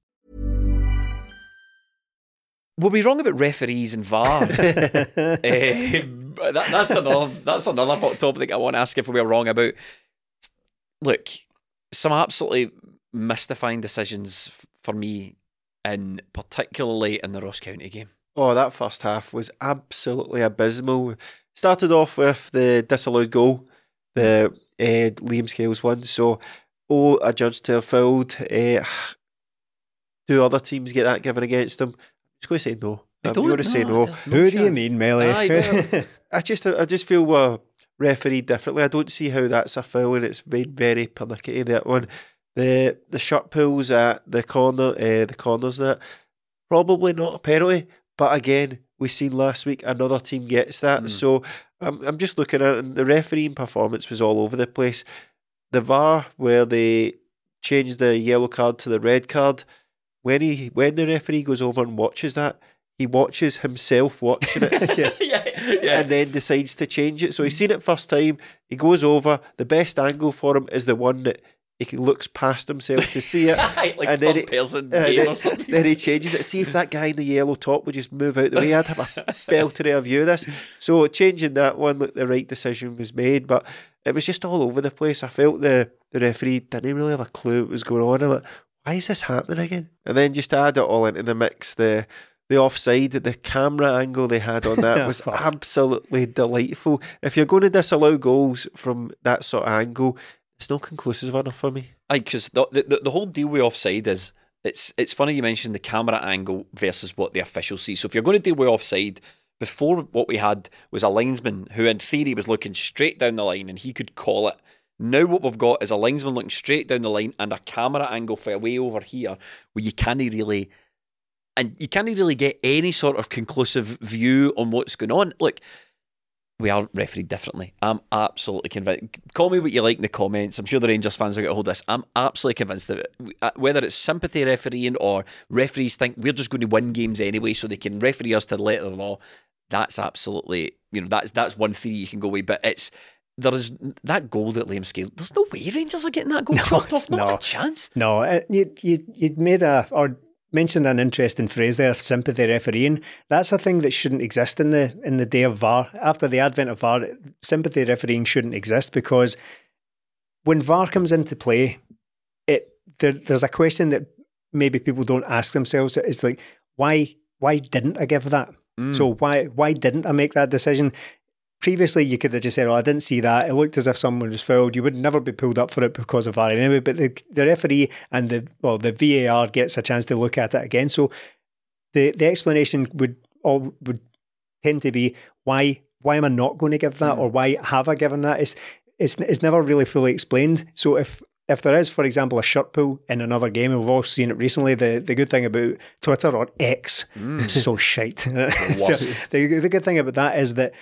Were we wrong about referees and V A R? um, That, that's another that's another topic I want to ask if we were wrong about. Look, some absolutely mystifying decisions f- for me, and particularly in the Ross County game. Oh, that first half was absolutely abysmal. Started off with the disallowed goal, the uh, Liam Scales one. So, oh, a judge to have fouled. Uh, do other teams get that given against them? I'm just going to say no. I'm going to say no. no Who chance. do you mean, Melly? I, I just I just feel we're refereed differently. I don't see how that's a foul, and it's been very pernickety, that one. The the shirt pulls at the corner, uh, the corners that probably not a penalty, but again, we seen last week another team gets that. Mm. So I'm I'm just looking at it, and the refereeing performance was all over the place. The V A R, where they changed the yellow card to the red card, when he when the referee goes over and watches that, he watches himself watching it yeah, yeah, yeah. and then decides to change it. So he's seen it first time, he goes over, the best angle for him is the one that he looks past himself to see it. like and then, it, and then, or something. Then he changes it. See if that guy in the yellow top would just move out the way, I'd have a belter of view of this. So changing that one, look, the right decision was made, but it was just all over the place. I felt the, the referee didn't really have a clue what was going on. I'm like, why is this happening again? And then just to add it all into the mix, the The offside, the camera angle they had on that was absolutely delightful. If you're going to disallow goals from that sort of angle, it's not conclusive enough for me. Aye, because the, the the whole deal with offside is, it's it's funny you mentioned the camera angle versus what the officials see. So if you're going to deal with offside, before what we had was a linesman who in theory was looking straight down the line and he could call it. Now what we've got is a linesman looking straight down the line and a camera angle for way over here where you can't really... And you can't really get any sort of conclusive view on what's going on. Look, we are refereed differently. I'm absolutely convinced. Call me what you like in the comments. I'm sure the Rangers fans are going to hold this. I'm absolutely convinced that whether it's sympathy refereeing or referees think we're just going to win games anyway so they can referee us to the letter of the law, that's absolutely, you know, that's that's one theory you can go away. But it's, there is that goal that Liam Scales, there's no way Rangers are getting that goal no, chopped off. Not no. a chance. No, uh, you, you, you'd made a... or. Mentioned an interesting phrase there, sympathy refereeing. That's a thing that shouldn't exist in the in the day of V A R. After the advent of V A R, sympathy refereeing shouldn't exist, because when V A R comes into play, it there, there's a question that maybe people don't ask themselves. It's like, why why didn't I give that? Mm. So why why didn't I make that decision? Previously, you could have just said, oh, I didn't see that. It looked as if someone was fouled. You would never be pulled up for it because of V A R anyway. But the, the referee and the well, the V A R gets a chance to look at it again. So the, the explanation would all would tend to be, why why am I not going to give that? Mm. Or why have I given that? It's, it's, it's never really fully explained. So if if there is, for example, a shirt pull in another game, and we've all seen it recently, the, the good thing about Twitter or X, mm. so shite. so the, the good thing about that is that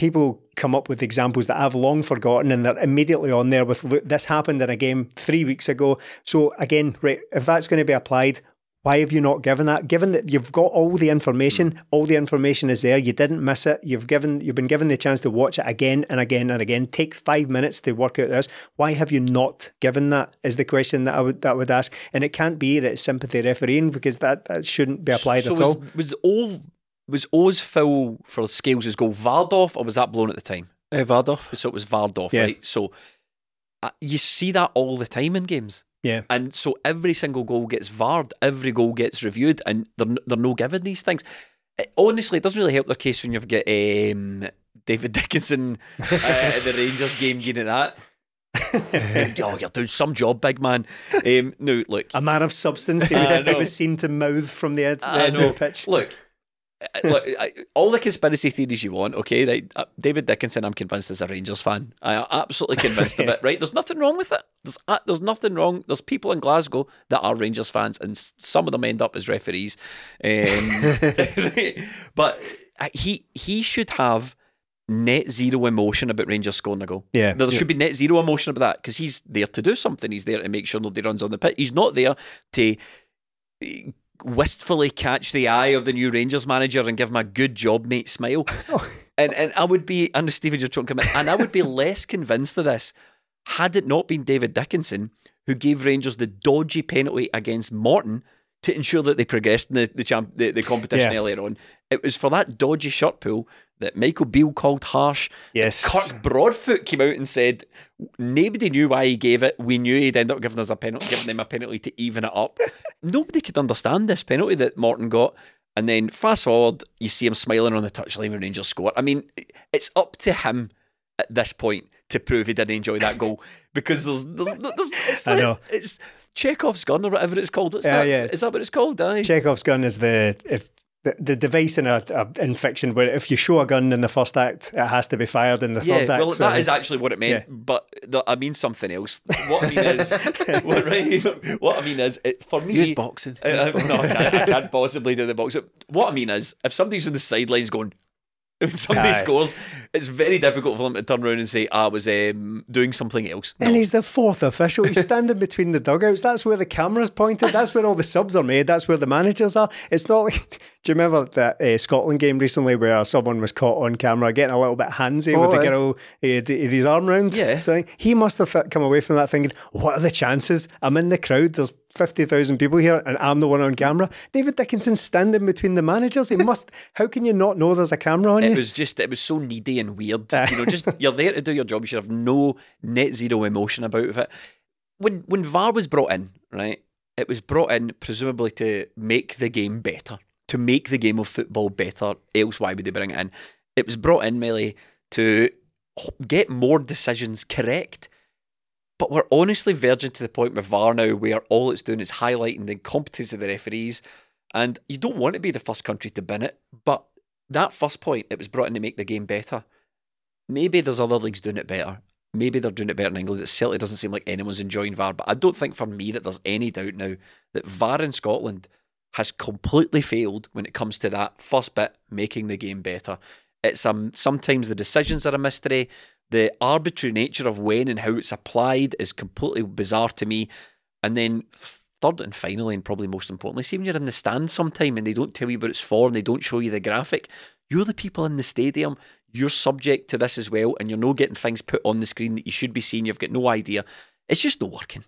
people come up with examples that I've long forgotten, and they're immediately on there with, look, this happened in a game three weeks ago. So again, right, if that's going to be applied, why have you not given that? Given that you've got all the information, all the information is there, you didn't miss it, you've given, you've been given the chance to watch it again and again and again, take five minutes to work out this, why have you not given that, is the question that I would that I would ask. And it can't be that it's sympathy refereeing, because that, that shouldn't be applied so at was, all. Was all was O's foul for Scales' goal VAR'd off, or was that blown at the time? Uh, VAR'd off. So it was VAR'd off, yeah. Right? So uh, you see that all the time in games. Yeah, and so every single goal gets VAR'd, every goal gets reviewed, and they're they're no given these things. It, honestly, it doesn't really help their case when you've got um, David Dickinson uh, at the Rangers game, you know that. Oh, you're doing some job, big man. Um, no, look, a man of substance who uh, was seen to mouth from the end, the end of the pitch. Look. Look, I, all the conspiracy theories you want, okay? Right, uh, David Dickinson, I'm convinced, is a Rangers fan. I'm absolutely convinced yeah. of it, right? There's nothing wrong with it. There's uh, there's nothing wrong. There's people in Glasgow that are Rangers fans, and some of them end up as referees. Um, but he he should have net zero emotion about Rangers scoring a goal. Yeah, there yeah. should be net zero emotion about that, because he's there to do something. He's there to make sure nobody runs on the pitch. He's not there to Uh, wistfully catch the eye of the new Rangers manager and give him a good job, mate, smile. Oh. And and I would be, and Stephen, you're trying to come in, and I would be less convinced of this had it not been David Dickinson who gave Rangers the dodgy penalty against Morton to ensure that they progressed in the the, champ, the, the competition yeah. earlier on. It was for that dodgy shirt pull that Michael Beale called harsh. Yes. Kirk Broadfoot came out and said nobody knew why he gave it. We knew he'd end up giving us a penalty, giving them a penalty to even it up. Nobody could understand this penalty that Morton got. And then fast forward, you see him smiling on the touchline when Rangers score. I mean, it's up to him at this point to prove he didn't enjoy that goal, because there's there's, there's it's I like, know it's Chekhov's gun or whatever it's called. What's uh, that? Yeah. Is that what it's called? Aye. Chekhov's gun is the if. The, the device in a, a in fiction where if you show a gun in the first act, it has to be fired in the yeah, third well, act. Well, so that is actually what it meant, yeah. but the, I mean something else. What I mean is, what, right, what I mean is, it, for me, use boxing. Uh, use boxing. No, I can't, I can't possibly do the boxing. What I mean is, if somebody's on the sidelines going, if somebody Aye. scores, it's very difficult for them to turn around and say, I was um, doing something else. No. And he's the fourth official. He's standing between the dugouts. That's where the camera's pointed. That's where all the subs are made. That's where the managers are. It's not like, do you remember that uh, Scotland game recently where someone was caught on camera getting a little bit handsy oh, with the girl with uh, his arm round? Yeah. So he must have th- come away from that thinking, what are the chances? I'm in the crowd. There's fifty thousand people here and I'm the one on camera. David Dickinson's standing between the managers. He must, how can you not know there's a camera on you? It was just, it was so needy and weird. You know, just you're there to do your job. You should have no net zero emotion about it. When when V A R was brought in, right, it was brought in presumably to make the game better, to make the game of football better. Else, why would they bring it in? It was brought in merely to get more decisions correct. But we're honestly verging to the point with V A R now where all it's doing is highlighting the incompetence of the referees. And you don't want to be the first country to bin it, but that first point, it was brought in to make the game better. Maybe there's other leagues doing it better. Maybe they're doing it better in England. It certainly doesn't seem like anyone's enjoying V A R, but I don't think for me that there's any doubt now that V A R in Scotland has completely failed when it comes to that first bit, making the game better. It's um sometimes the decisions are a mystery. The arbitrary nature of when and how it's applied is completely bizarre to me. And then third and finally, and probably most importantly, see when you're in the stand sometime and they don't tell you what it's for and they don't show you the graphic, you're the people in the stadium, you're subject to this as well, and you're not getting things put on the screen that you should be seeing, you've got no idea. It's just not working.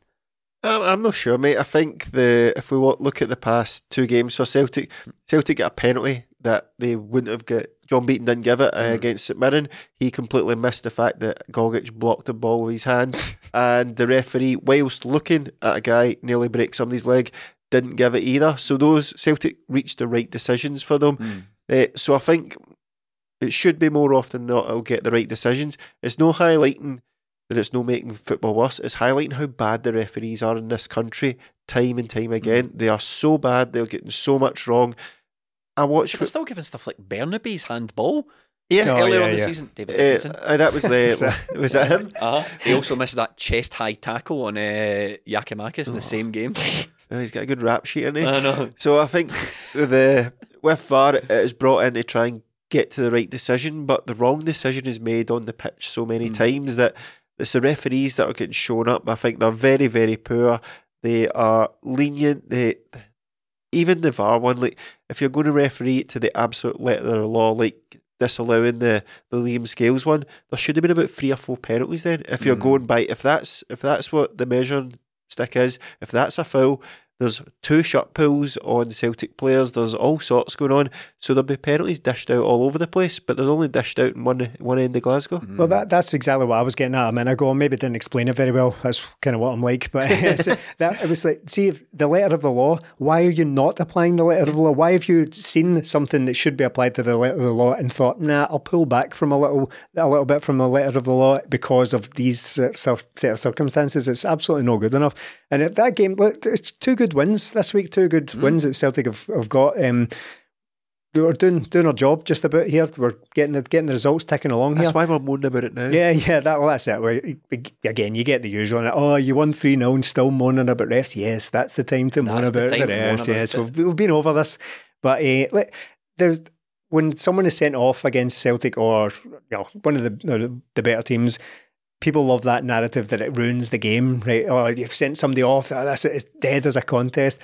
I'm not sure, mate. I think the if we look at the past two games for Celtic, Celtic got a penalty that they wouldn't have got. John Beaton didn't give it uh, mm. against St Mirren. He completely missed the fact that Gogic blocked the ball with his hand, and the referee, whilst looking at a guy nearly break somebody's leg, didn't give it either. So those Celtic reached the right decisions for them. Mm. Uh, so I think it should be more often that it'll get the right decisions. It's no highlighting that it's no making football worse. It's highlighting how bad the referees are in this country, time and time again. Mm. They are so bad. They're getting so much wrong. I watched. But they're still giving stuff like Burnaby's handball. Yeah, oh, earlier yeah, on the yeah. season, David Dickinson. Uh, uh, that was the was that him? Uh-huh. He also missed that chest high tackle on uh, Giakoumakis in oh. the same game. Oh, he's got a good rap sheet, isn't he? I know. So I think the with V A R it is brought in to try and get to the right decision, but the wrong decision is made on the pitch so many mm. times that it's the referees that are getting shown up. I think they're very, very poor. They are lenient. They, even the V A R one, like if you're going to referee it to the absolute letter of the law, like disallowing the, the Liam Scales one, there should have been about three or four penalties then. If you're mm. going by, if that's if that's what the measuring stick is, if that's a foul, there's two shirt pulls on Celtic players, there's all sorts going on, so there'll be penalties dished out all over the place, but they're only dished out in one, one end of Glasgow. Mm. Well, that, that's exactly what I was getting at a minute ago, and maybe didn't explain it very well, that's kind of what I'm like, but so that, it was like, see, if the letter of the law, why are you not applying the letter of the law? Why have you seen something that should be applied to the letter of the law and thought, nah, I'll pull back from a little a little bit from the letter of the law because of these set of circumstances? It's absolutely not good enough. And at that game, look, it's too good wins this week, two good mm. wins that Celtic have, have got. Um, we're doing doing our job just about here. We're getting the, getting the results ticking along that's here. That's why we're moaning about it now. Yeah, yeah, that, well, that's it. We're, again, you get the usual. Oh, you won three nil and still moaning about refs. Yes, that's the time to moan about the, the refs. Yes, we've, we've been over this. But uh, there's when someone is sent off against Celtic or you know, one of the, the better teams, people love that narrative that it ruins the game, right? Oh, you've sent somebody off, oh, that's it, it's dead as a contest.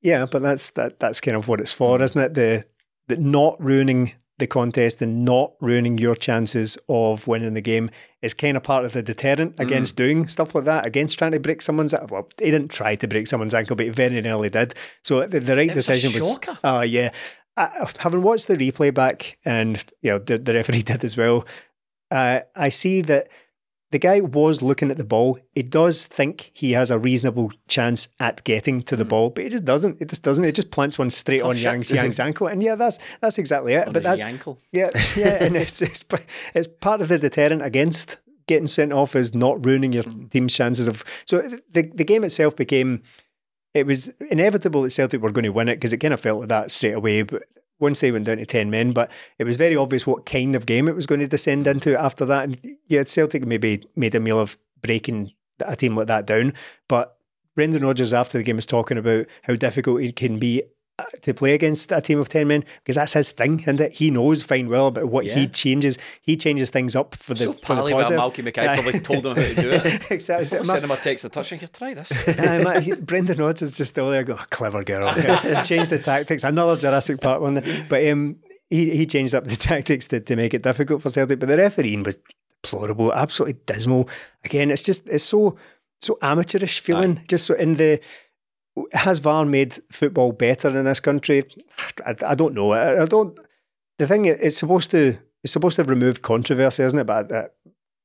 Yeah, but that's that, that's kind of what it's for, isn't it? The, the not ruining the contest and not ruining your chances of winning the game is kind of part of the deterrent against mm. doing stuff like that, against trying to break someone's, well, he didn't try to break someone's ankle, but he very nearly did. So the, the right it's decision was, oh uh, yeah. I, having watched the replay back, and you know the, the referee did as well, uh, I see that the guy was looking at the ball. He does think he has a reasonable chance at getting to the mm. ball, but he just doesn't. It just doesn't. It just plants one straight Tough on shit. Yang's Yang's ankle, and yeah, that's that's exactly it. On but that's ankle. Yeah, yeah, and it's, it's it's part of the deterrent against getting sent off is not ruining your mm. team's chances of. So the the game itself became, it was inevitable that Celtic were going to win it because it kind of felt like that straight away, but. Once they went down to ten men, but it was very obvious what kind of game it was going to descend into after that. And yeah, Celtic maybe made a meal of breaking a team like that down. But Brendan Rodgers after the game was talking about how difficult it can be to play against a team of ten men because that's his thing, and that he knows fine well about what yeah. he changes. He changes things up for the so for the positive. Malky Mackay probably told him how to do it. Exactly. I'll send him a text, a touch, and here, try this. uh, Matt, he, Brendan Rodgers just still there. Go, oh, clever girl. Okay. Changed the tactics. Another Jurassic Park one. There. But um, he he changed up the tactics to to make it difficult for Celtic. But the refereeing was deplorable, absolutely dismal. Again, it's just it's so so amateurish feeling. Aye. Just so in the. Has V A R made football better in this country? I, I don't know. I, I don't. The thing it's supposed to it's supposed to remove controversy, isn't it? But it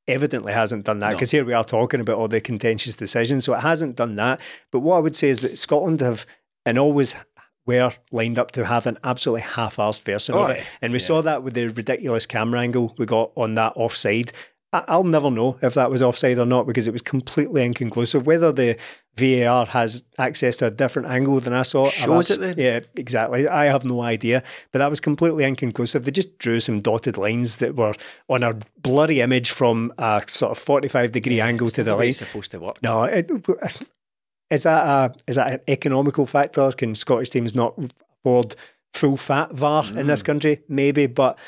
evidently hasn't done that because no. here we are talking about all the contentious decisions. So it hasn't done that. But what I would say is that Scotland have and always were lined up to have an absolutely half-arsed version oh, of it, and we yeah. saw that with the ridiculous camera angle we got on that offside. I'll never know if that was offside or not because it was completely inconclusive. Whether the V A R has access to a different angle than I saw. Shows it then. Yeah, exactly. I have no idea. But that was completely inconclusive. They just drew some dotted lines that were on a blurry image from a sort of forty-five degree yeah, angle to the light. It's supposed to work. No, it, is, that a, is that an economical factor? Can Scottish teams not afford full fat V A R mm. in this country? Maybe. But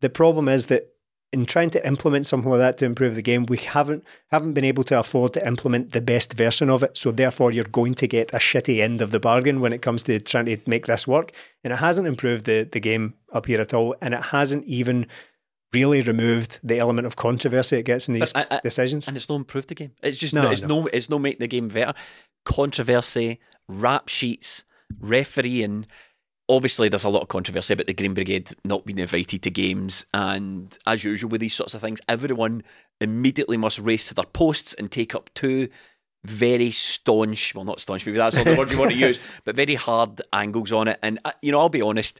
the problem is that in trying to implement something like that to improve the game, we haven't haven't been able to afford to implement the best version of it. So therefore, you're going to get a shitty end of the bargain when it comes to trying to make this work. And it hasn't improved the, the game up here at all. And it hasn't even really removed the element of controversy it gets in these I, I, decisions. And it's no improved the game. It's just no, it's no. no it's no make the game better. Controversy, rap sheets, refereeing. Obviously, there's a lot of controversy about the Green Brigade not being invited to games, and as usual with these sorts of things, everyone immediately must race to their posts and take up two very staunch, well, not staunch, maybe that's not the word you want to use, but very hard angles on it. And, you know, I'll be honest,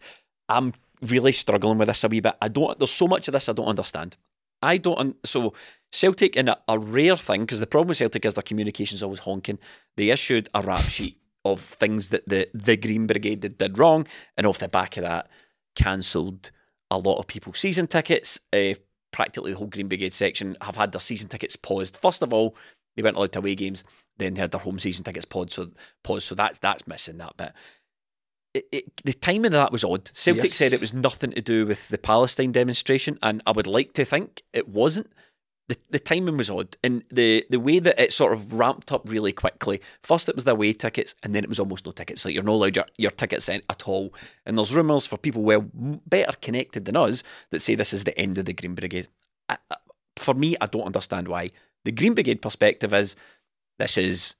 I'm really struggling with this a wee bit. I don't, there's so much of this I don't understand. I don't, so Celtic, in a, a rare thing, because the problem with Celtic is their communication's always honking, they issued a rap sheet of things that the, the Green Brigade did, did wrong, and off the back of that, cancelled a lot of people's season tickets. Uh, practically the whole Green Brigade section have had their season tickets paused. First of all, they weren't allowed to away games, then they had their home season tickets paused, so, paused, so that's, that's missing that bit. It, it, the timing of that was odd. Celtic yes. said it was nothing to do with the Palestine demonstration, and I would like to think it wasn't. The, the timing was odd, and the, the way that it sort of ramped up really quickly. First it was the away tickets, and then it was almost no tickets. Like, you're not allowed your, your tickets in at all. And there's rumours for people well better connected than us that say this is the end of the Green Brigade. I, I, for me, I don't understand why. The Green Brigade perspective is this is...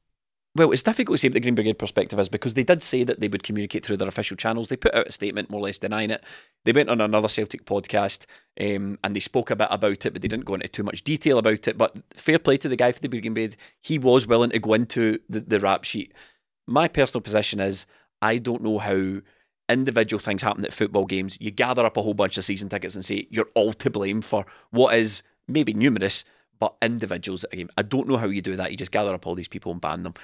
Well, it's difficult to say what the Green Brigade perspective is, because they did say that they would communicate through their official channels. They put out a statement more or less denying it. They went on another Celtic podcast um, and they spoke a bit about it, but they didn't go into too much detail about it. But fair play to the guy for the Green Brigade. He was willing to go into the, the rap sheet. My personal position is I don't know how individual things happen at football games. You gather up a whole bunch of season tickets and say you're all to blame for what is maybe numerous, but individuals at a game. I don't know how you do that. You just gather up all these people and ban them.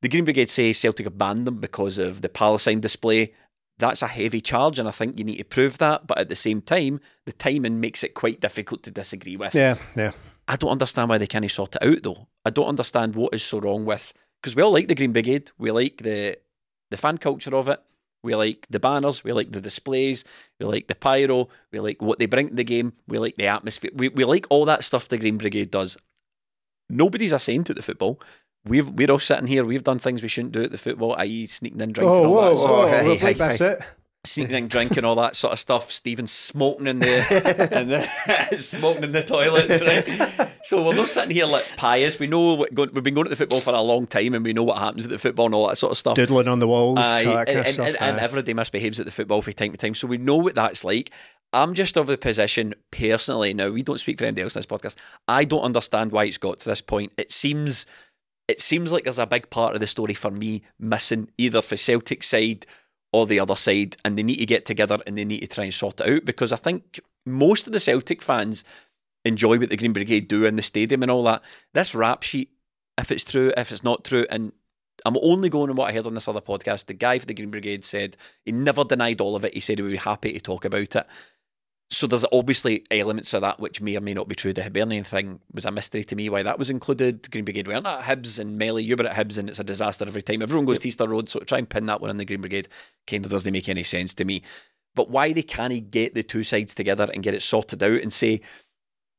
The Green Brigade say Celtic have banned them because of the Palestine display. That's a heavy charge, and I think you need to prove that. But at the same time, the timing makes it quite difficult to disagree with. Yeah, yeah. I don't understand why they can't sort it out, though. I don't understand what is so wrong with... Because we all like the Green Brigade. We like the the fan culture of it. We like the banners. We like the displays. We like the pyro. We like what they bring to the game. We like the atmosphere. We we like all that stuff the Green Brigade does. Nobody's a saint at the football. We've, we're all sitting here, we've done things we shouldn't do at the football, that is sneaking in, drinking, oh, all whoa, that sort oh, of hey, hey, that's hey. It. Sneaking in, drinking, all that sort of stuff. Stephen smoking in the, in the smoking in the toilets, right? So we're not sitting here like pious. We know what, go, we've been going to the football for a long time, and we know what happens at the football and all that sort of stuff. Doodling on the walls, Aye, all that kind and, of stuff. And, and, and everybody misbehaves at the football from time to time, so we know what that's like. I'm just of the position, personally, now, we don't speak for anybody else in this podcast, I don't understand why it's got to this point. It seems... It seems like there's a big part of the story for me missing, either for Celtic side or the other side, and they need to get together and they need to try and sort it out, because I think most of the Celtic fans enjoy what the Green Brigade do in the stadium and all that. This rap sheet, if it's true, if it's not true, and I'm only going on what I heard on this other podcast, the guy for the Green Brigade said he never denied all of it. He said he would be happy to talk about it. So there's obviously elements of that which may or may not be true. The Hibernian thing was a mystery to me, why that was included. Green Brigade weren't at Hibs, and Melly, you were at Hibs, and it's a disaster every time. Everyone goes yep. to Easter Road, so to try and pin that one on the Green Brigade kind of doesn't make any sense to me. But why they can't get the two sides together and get it sorted out and say,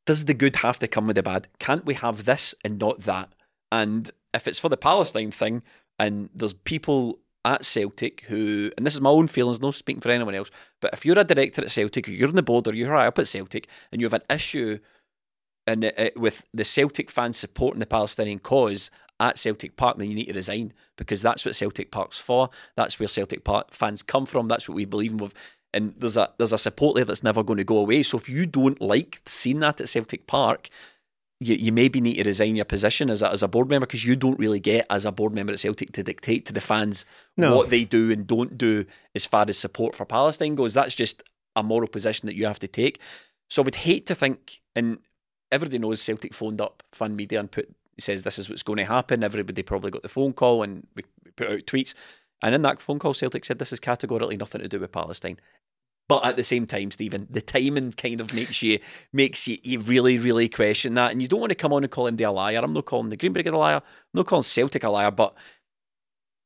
does the good have to come with the bad? Can't we have this and not that? And if it's for the Palestine thing, and there's people... at Celtic who, and this is my own feelings, no speaking for anyone else, but if you're a director at Celtic, or you're on the board, or you're high up at Celtic, and you have an issue in, uh, with the Celtic fans supporting the Palestinian cause at Celtic Park, then you need to resign, because that's what Celtic Park's for. That's where Celtic Park fans come from. That's what we believe in. With, and there's a there's a support there that's never going to go away. So if you don't like seeing that at Celtic Park, You, you maybe need to resign your position as a, as a board member, because you don't really get, as a board member at Celtic, to dictate to the fans no. what they do and don't do as far as support for Palestine goes. That's just a moral position that you have to take. So I would hate to think, and everybody knows Celtic phoned up fan media and put says this is what's going to happen. Everybody probably got the phone call, and we, we put out tweets. And in that phone call, Celtic said this is categorically nothing to do with Palestine. But at the same time, Stephen, the timing kind of makes you makes you, you really, really question that. And you don't want to come on and call him a liar. I'm not calling the Green Brigade a liar. I'm not calling Celtic a liar, but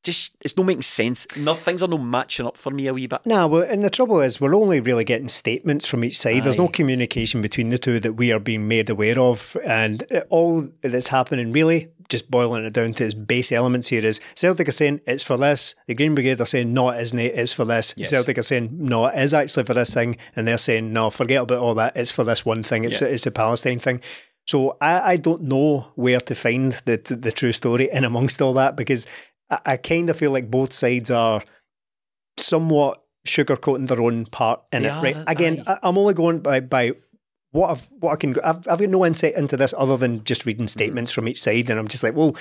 just it's not making sense. No, things are not matching up for me a wee bit. Nah, well, and the trouble is we're only really getting statements from each side. Aye. There's no communication between the two that we are being made aware of. And all that's happening really, just boiling it down to its base elements here, is Celtic are saying it's for this, the Green Brigade are saying no it isn't, it's for this, yes. Celtic are saying no it is actually for this thing, and they're saying no forget about all that, it's for this one thing, it's, yeah. it's the Palestine thing. So I, I don't know where to find the, the, the true story in amongst all that, because I, I kind of feel like both sides are somewhat sugarcoating their own part in they it. Right? Again, I, I'm only going by... by What I've, what I can, I've, I've got no insight into this other than just reading statements mm-hmm. from each side, and I'm just like, well,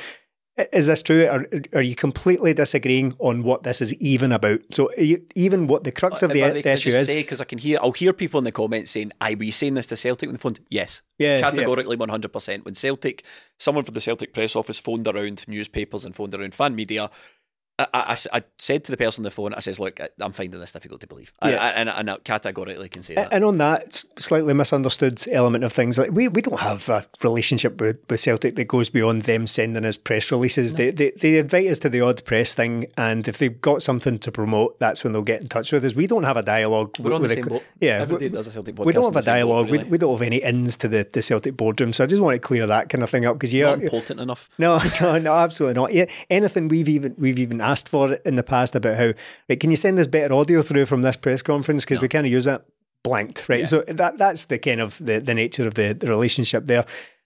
is this true? Are, are you completely disagreeing on what this is even about? So you, even what the crux uh, of the, the issue is, because I can hear, I'll hear people in the comments saying, "Aye, were you saying this to Celtic on the phone?" Yes, yeah, categorically, one hundred percent. When Celtic, someone from the Celtic press office phoned around newspapers and phoned around fan media. I, I, I said to the person on the phone, I says, look, I, I'm finding this difficult to believe. I, yeah. I, and, and I categorically can say that. And on that slightly misunderstood element of things, like we, we don't have a relationship with, with Celtic that goes beyond them sending us press releases. No. They, they they invite us to the odd press thing, and if they've got something to promote, that's when they'll get in touch with us. We don't have a dialogue. We're on with the same a, boat. Yeah, everybody does a Celtic podcast. We don't have a dialogue. Boat, really. we, we don't have any ins to the, the Celtic boardroom, so I just want to clear that kind of thing up. Because not important enough. No, no, no, absolutely not. Yeah, anything we've even we've even asked for in the past about how, right, can you send us better audio through from this press conference, because no. we kind of use that blanked, right? Yeah. So that that's the kind of the, the nature of the, the relationship there.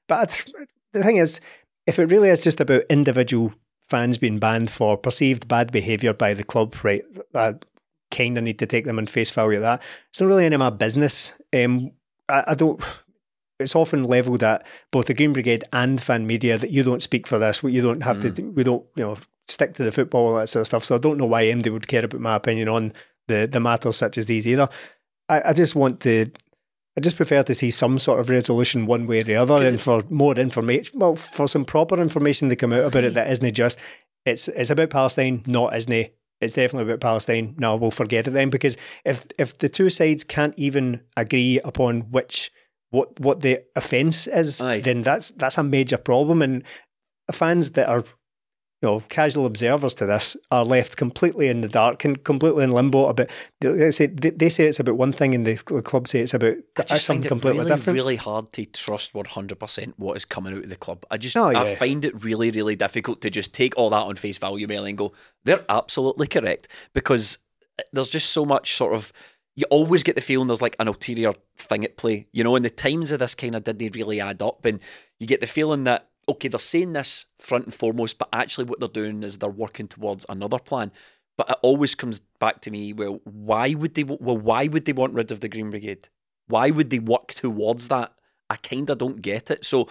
But the thing is, if it really is just about individual fans being banned for perceived bad behaviour by the club, right, I kind of need to take them in face value at that. It's not really any of my business. Um, I, I don't... It's often levelled at both the Green Brigade and fan media that you don't speak for this, you don't have mm. to, do, we don't, you know, stick to the football, all that sort of stuff. So I don't know why M D would care about my opinion on the, the matters such as these either. I, I just want to, I just prefer to see some sort of resolution one way or the other, and for more information, well, for some proper information to come out about it that isn't just, it's it's about Palestine, not isn't it's definitely about Palestine, no, we'll forget it then, because if if the two sides can't even agree upon which What what the offence is, Aye. then that's that's a major problem, and fans that are, you know, casual observers to this are left completely in the dark and completely in limbo about. They say they say it's about one thing, and the club say it's about I just something find it completely really, different. It's really hard to trust one hundred percent what is coming out of the club. I just oh, yeah. I find it really really difficult to just take all that on face value, Mel, and go they're absolutely correct, because there's just so much sort of. You always get the feeling there's like an ulterior thing at play, you know, and the times of this kind of didn't really add up, and you get the feeling that, okay, they're saying this front and foremost, but actually what they're doing is they're working towards another plan. But it always comes back to me, well, why would they, well, why would they want rid of the Green Brigade? Why would they work towards that? I kind of don't get it. So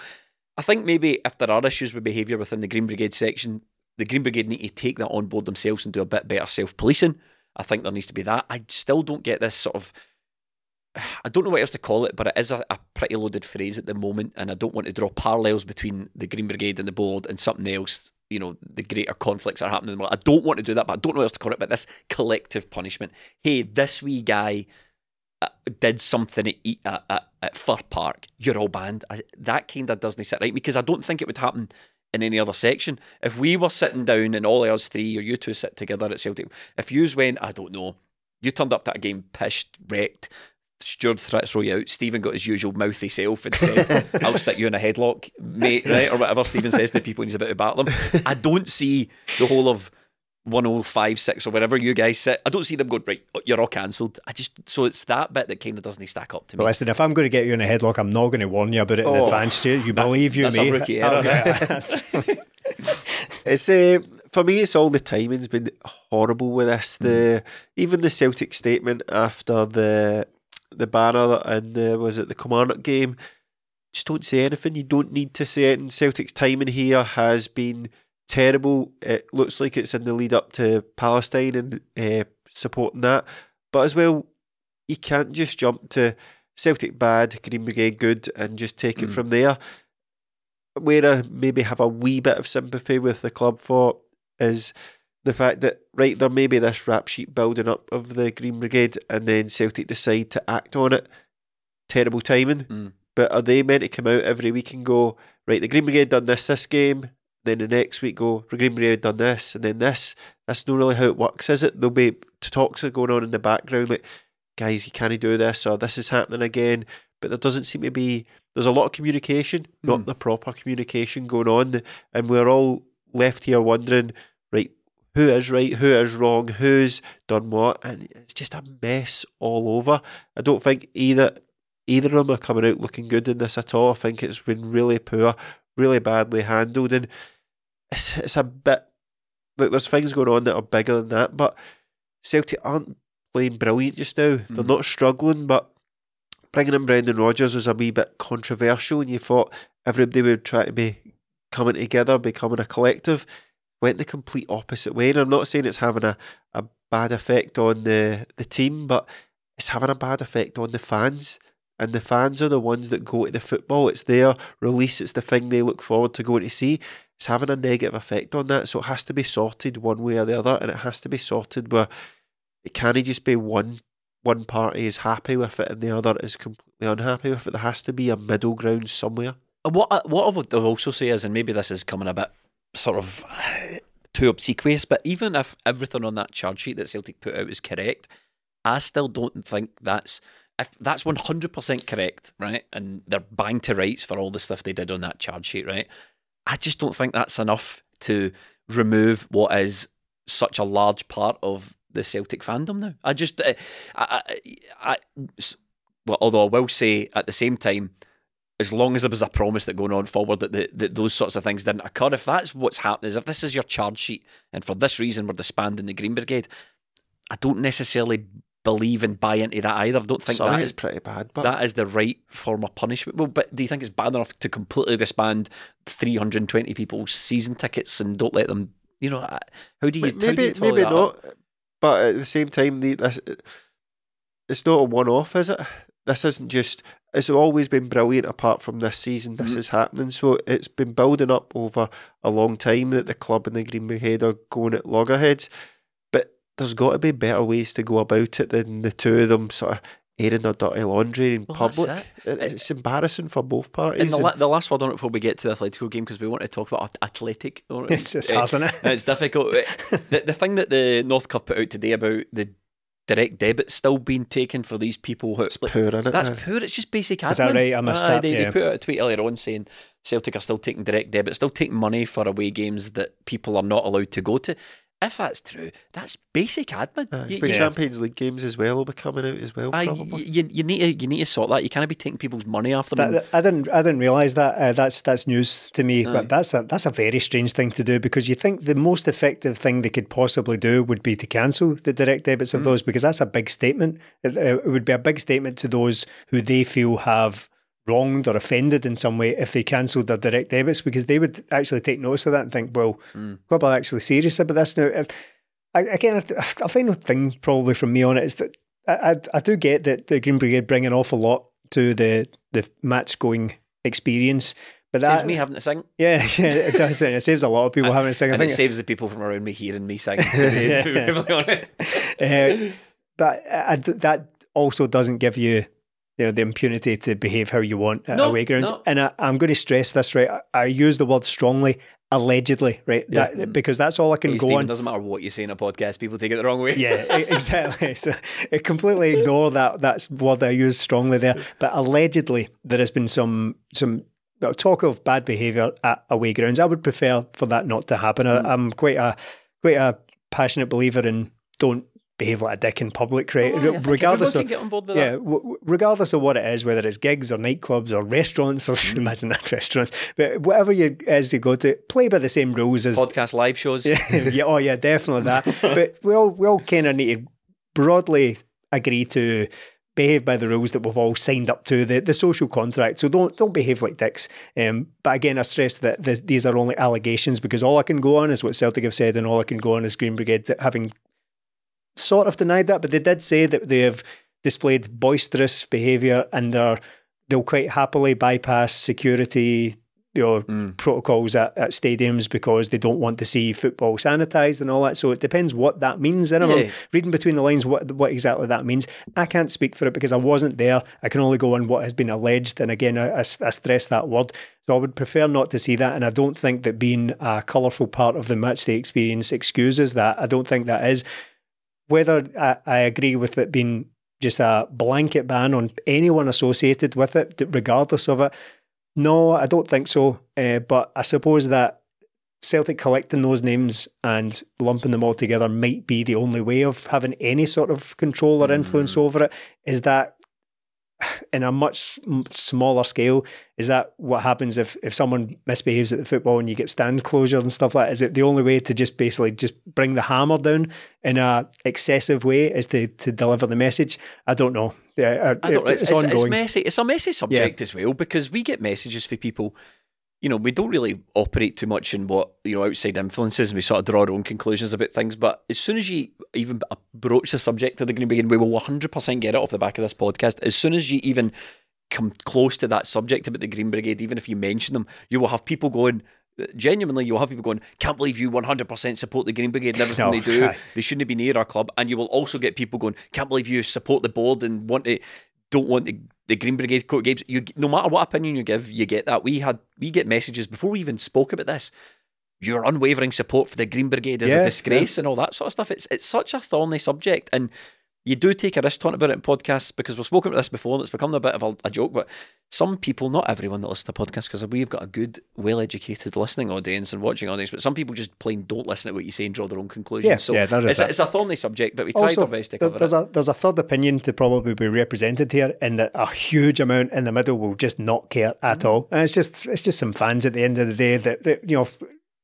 I think maybe if there are issues with behaviour within the Green Brigade section, the Green Brigade need to take that on board themselves and do a bit better self-policing. I think there needs to be that. I still don't get this sort of, I don't know what else to call it, but it is a, a pretty loaded phrase at the moment, and I don't want to draw parallels between the Green Brigade and the board and something else, you know, the greater conflicts that are happening in the world. I don't want to do that, but I don't know what else to call it, but this collective punishment. Hey, this wee guy uh, did something at, at, at, at Fir Park, you're all banned. I, that kind of doesn't sit right, because I don't think it would happen in any other section. If we were sitting down and all of us three or you two sit together at Celtic, if yous went, I don't know, you turned up to a game pissed, wrecked, Stuart threw you out, Stephen got his usual mouthy self and said, I'll stick you in a headlock, mate, right? Or whatever Stephen says to people when he's about to battle them. I don't see the whole of one oh five, six or wherever you guys sit, I don't see them going, right, you're all cancelled. I just, so it's that bit that kind of doesn't stack up to me. Well, listen, if I'm going to get you in a headlock, I'm not going to warn you about it oh, in advance too. You that, believe you, that's me. That's a rookie error. Right? It's, uh, for me, it's all the timing's been horrible with this. The mm. Even the Celtic statement after the the banner and the, was it the Kilmarnock game, just don't say anything. You don't need to say it. And Celtic's timing here has been terrible. It looks like it's in the lead up to Palestine and uh, supporting that, but as well you can't just jump to Celtic bad, Green Brigade good and just take mm. it from there. Where I maybe have a wee bit of sympathy with the club for is the fact that right, there may be this rap sheet building up of the Green Brigade and then Celtic decide to act on it. Terrible timing. mm. But are they meant to come out every week and go, right, the Green Brigade done this this game, then the next week go, Green Brigade done this, and then this? That's not really how it works, is it? There'll be talks going on in the background, like, guys, you can't do this, or this is happening again, but there doesn't seem to be, there's a lot of communication, not mm. the proper communication going on, and we're all left here wondering, right, who is right, who is wrong, who's done what, and it's just a mess all over. I don't think either, either of them are coming out looking good in this at all. I think it's been really poor, really badly handled, and It's, it's a bit like there's things going on that are bigger than that, but Celtic aren't playing brilliant just now. They're mm. not struggling, but bringing in Brendan Rodgers was a wee bit controversial, and you thought everybody would try to be coming together, becoming a collective. Went the complete opposite way, and I'm not saying it's having a, a bad effect on the, the team, but it's having a bad effect on the fans. And the fans are the ones that go to the football. It's their release. It's the thing they look forward to going to see. it's having a negative effect on that. So it has to be sorted one way or the other, and it has to be sorted where it can't just be one one party is happy with it and the other is completely unhappy with it. There has to be a middle ground somewhere. What, what I would also say is, and maybe this is coming a bit sort of too obsequious, but even if everything on that charge sheet that Celtic put out is correct, I still don't think that's... If that's one hundred percent correct, right, and they're banged to rights for all the stuff they did on that charge sheet, right, I just don't think that's enough to remove what is such a large part of the Celtic fandom now. I just, I, I, I well, although I will say at the same time, as long as there was a promise that going on forward that, the, that those sorts of things didn't occur, if that's what's happened, is if this is your charge sheet and for this reason we're disbanding the Green Brigade, I don't necessarily believe and buy into that either. I don't think Sorry, that is pretty bad, but that is the right form of punishment. Well, but do you think it's bad enough to completely disband three hundred twenty people's season tickets and don't let them? You know, how do you? Maybe do you totally maybe not. Up? But at the same time, the, this, it's not a one-off, is it? This isn't just. It's always been brilliant. Apart from this season, this mm. is happening. So it's been building up over a long time that the club and the Green Brigade are going at loggerheads. There's got to be better ways to go about it than the two of them sort of airing their dirty laundry in well, public. It. It's embarrassing for both parties. And the, la- the last word on it before we get to the Atletico game, because we want to talk about Athletic. It's, it's hard, isn't it? It's difficult. the, the thing that the Northcutt put out today about the direct debit still being taken for these people who... It's like, poor, isn't it? That's poor. It's just basic admin. Is that right? I missed ah, that. They, yeah. they put out a tweet earlier on saying Celtic are still taking direct debit, still taking money for away games that people are not allowed to go to. If that's true, that's basic admin. Uh, you, but yeah. Champions League games as well will be coming out as well. I, probably. You, you need to you need to sort that. You can't be taking people's money off them. That, that, I didn't I didn't realise that. Uh, that's that's news to me. Aye. But that's a that's a very strange thing to do, because you think the most effective thing they could possibly do would be to cancel the direct debits of mm. those, because that's a big statement. It, it would be a big statement to those who they feel have wronged or offended in some way if they cancelled their direct debits, because they would actually take notice of that and think, well, mm. club are actually serious about this now. I, again, a final thing probably from me on it is that I, I, I do get that the Green Brigade bring an awful lot to the, the match-going experience. But saves that, me having to sing. Yeah, yeah, it does. It saves a lot of people and, having to sing. I and think it saves it, the people from around me hearing me sing. Today, too, if I'm uh, but I, that also doesn't give you... You know, the impunity to behave how you want at no, away grounds. No. And I, I'm going to stress this, right? I, I use the word strongly, allegedly, right? Yeah. That, because that's all I can hey, go Stephen, on. It doesn't matter what you say in a podcast, people take it the wrong way. Yeah, exactly. So I completely ignore that that's word I use strongly there. But allegedly, there has been some some talk of bad behaviour at away grounds. I would prefer for that not to happen. Mm. I, I'm quite a quite a passionate believer in don't behave like a dick in public, right? Oh, yeah, regardless of, yeah, w- regardless of what it is, whether it's gigs or nightclubs or restaurants, or mm. imagine that restaurants, but whatever you as you go to, play by the same rules as podcast live shows. Yeah, yeah, oh yeah, definitely that. But we all we all kind of need to broadly agree to behave by the rules that we've all signed up to, the, the social contract. So don't don't behave like dicks. Um, but again, I stress that this, these are only allegations, because all I can go on is what Celtic have said, and all I can go on is Green Brigade that having sort of denied that, but they did say that they have displayed boisterous behaviour and they're, they'll quite happily bypass security, you know, mm. protocols at, at stadiums because they don't want to see football sanitised and all that. So it depends what that means. And yeah. I'm reading between the lines what what exactly that means. I can't speak for it because I wasn't there. I can only go on what has been alleged. And again, I, I, I stress that word. So I would prefer not to see that. And I don't think that being a colourful part of the matchday experience excuses that. I don't think that is. Whether I, I agree with it being just a blanket ban on anyone associated with it, regardless of it, no, I don't think so. Uh, but I suppose that Celtic collecting those names and lumping them all together might be the only way of having any sort of control or influence mm-hmm. over it. Is that, in a much smaller scale, is that what happens if, if someone misbehaves at the football and you get stand closure and stuff like that? Is it the only way to just basically just bring the hammer down in a excessive way is to, to deliver the message? I don't know. Yeah, I don't, it's, it's, it's ongoing. It's messy. It's a messy subject yeah. as well, because we get messages for people. You know, we don't really operate too much in what, you know, outside influences, and we sort of draw our own conclusions about things. But as soon as you even broach the subject of the Green Brigade, we will one hundred percent get it off the back of this podcast. As soon as you even come close to that subject about the Green Brigade, even if you mention them, you will have people going, genuinely you'll have people going, can't believe you one hundred percent support the Green Brigade and everything no, they do. I... They shouldn't be near our club. And you will also get people going, can't believe you support the board and want to, don't want the, the Green Brigade coat games. You, no matter what opinion you give, you get that. We had we get messages before we even spoke about this. Your unwavering support for the Green Brigade is yes, a disgrace yeah. and all that sort of stuff. It's it's such a thorny subject, and you do take a risk talking about it in podcasts because we've spoken about this before and it's become a bit of a, a joke, but some people, not everyone that listens to podcasts, because we've got a good, well-educated listening audience and watching audience, but some people just plain don't listen to what you say and draw their own conclusions. Yeah, so yeah, that is it's, a, it's a thorny subject, but we also, tried our best to cover there's it. A, there's a third opinion to probably be represented here, and that a huge amount in the middle will just not care at mm-hmm. all. And it's just it's just some fans at the end of the day that, that you know...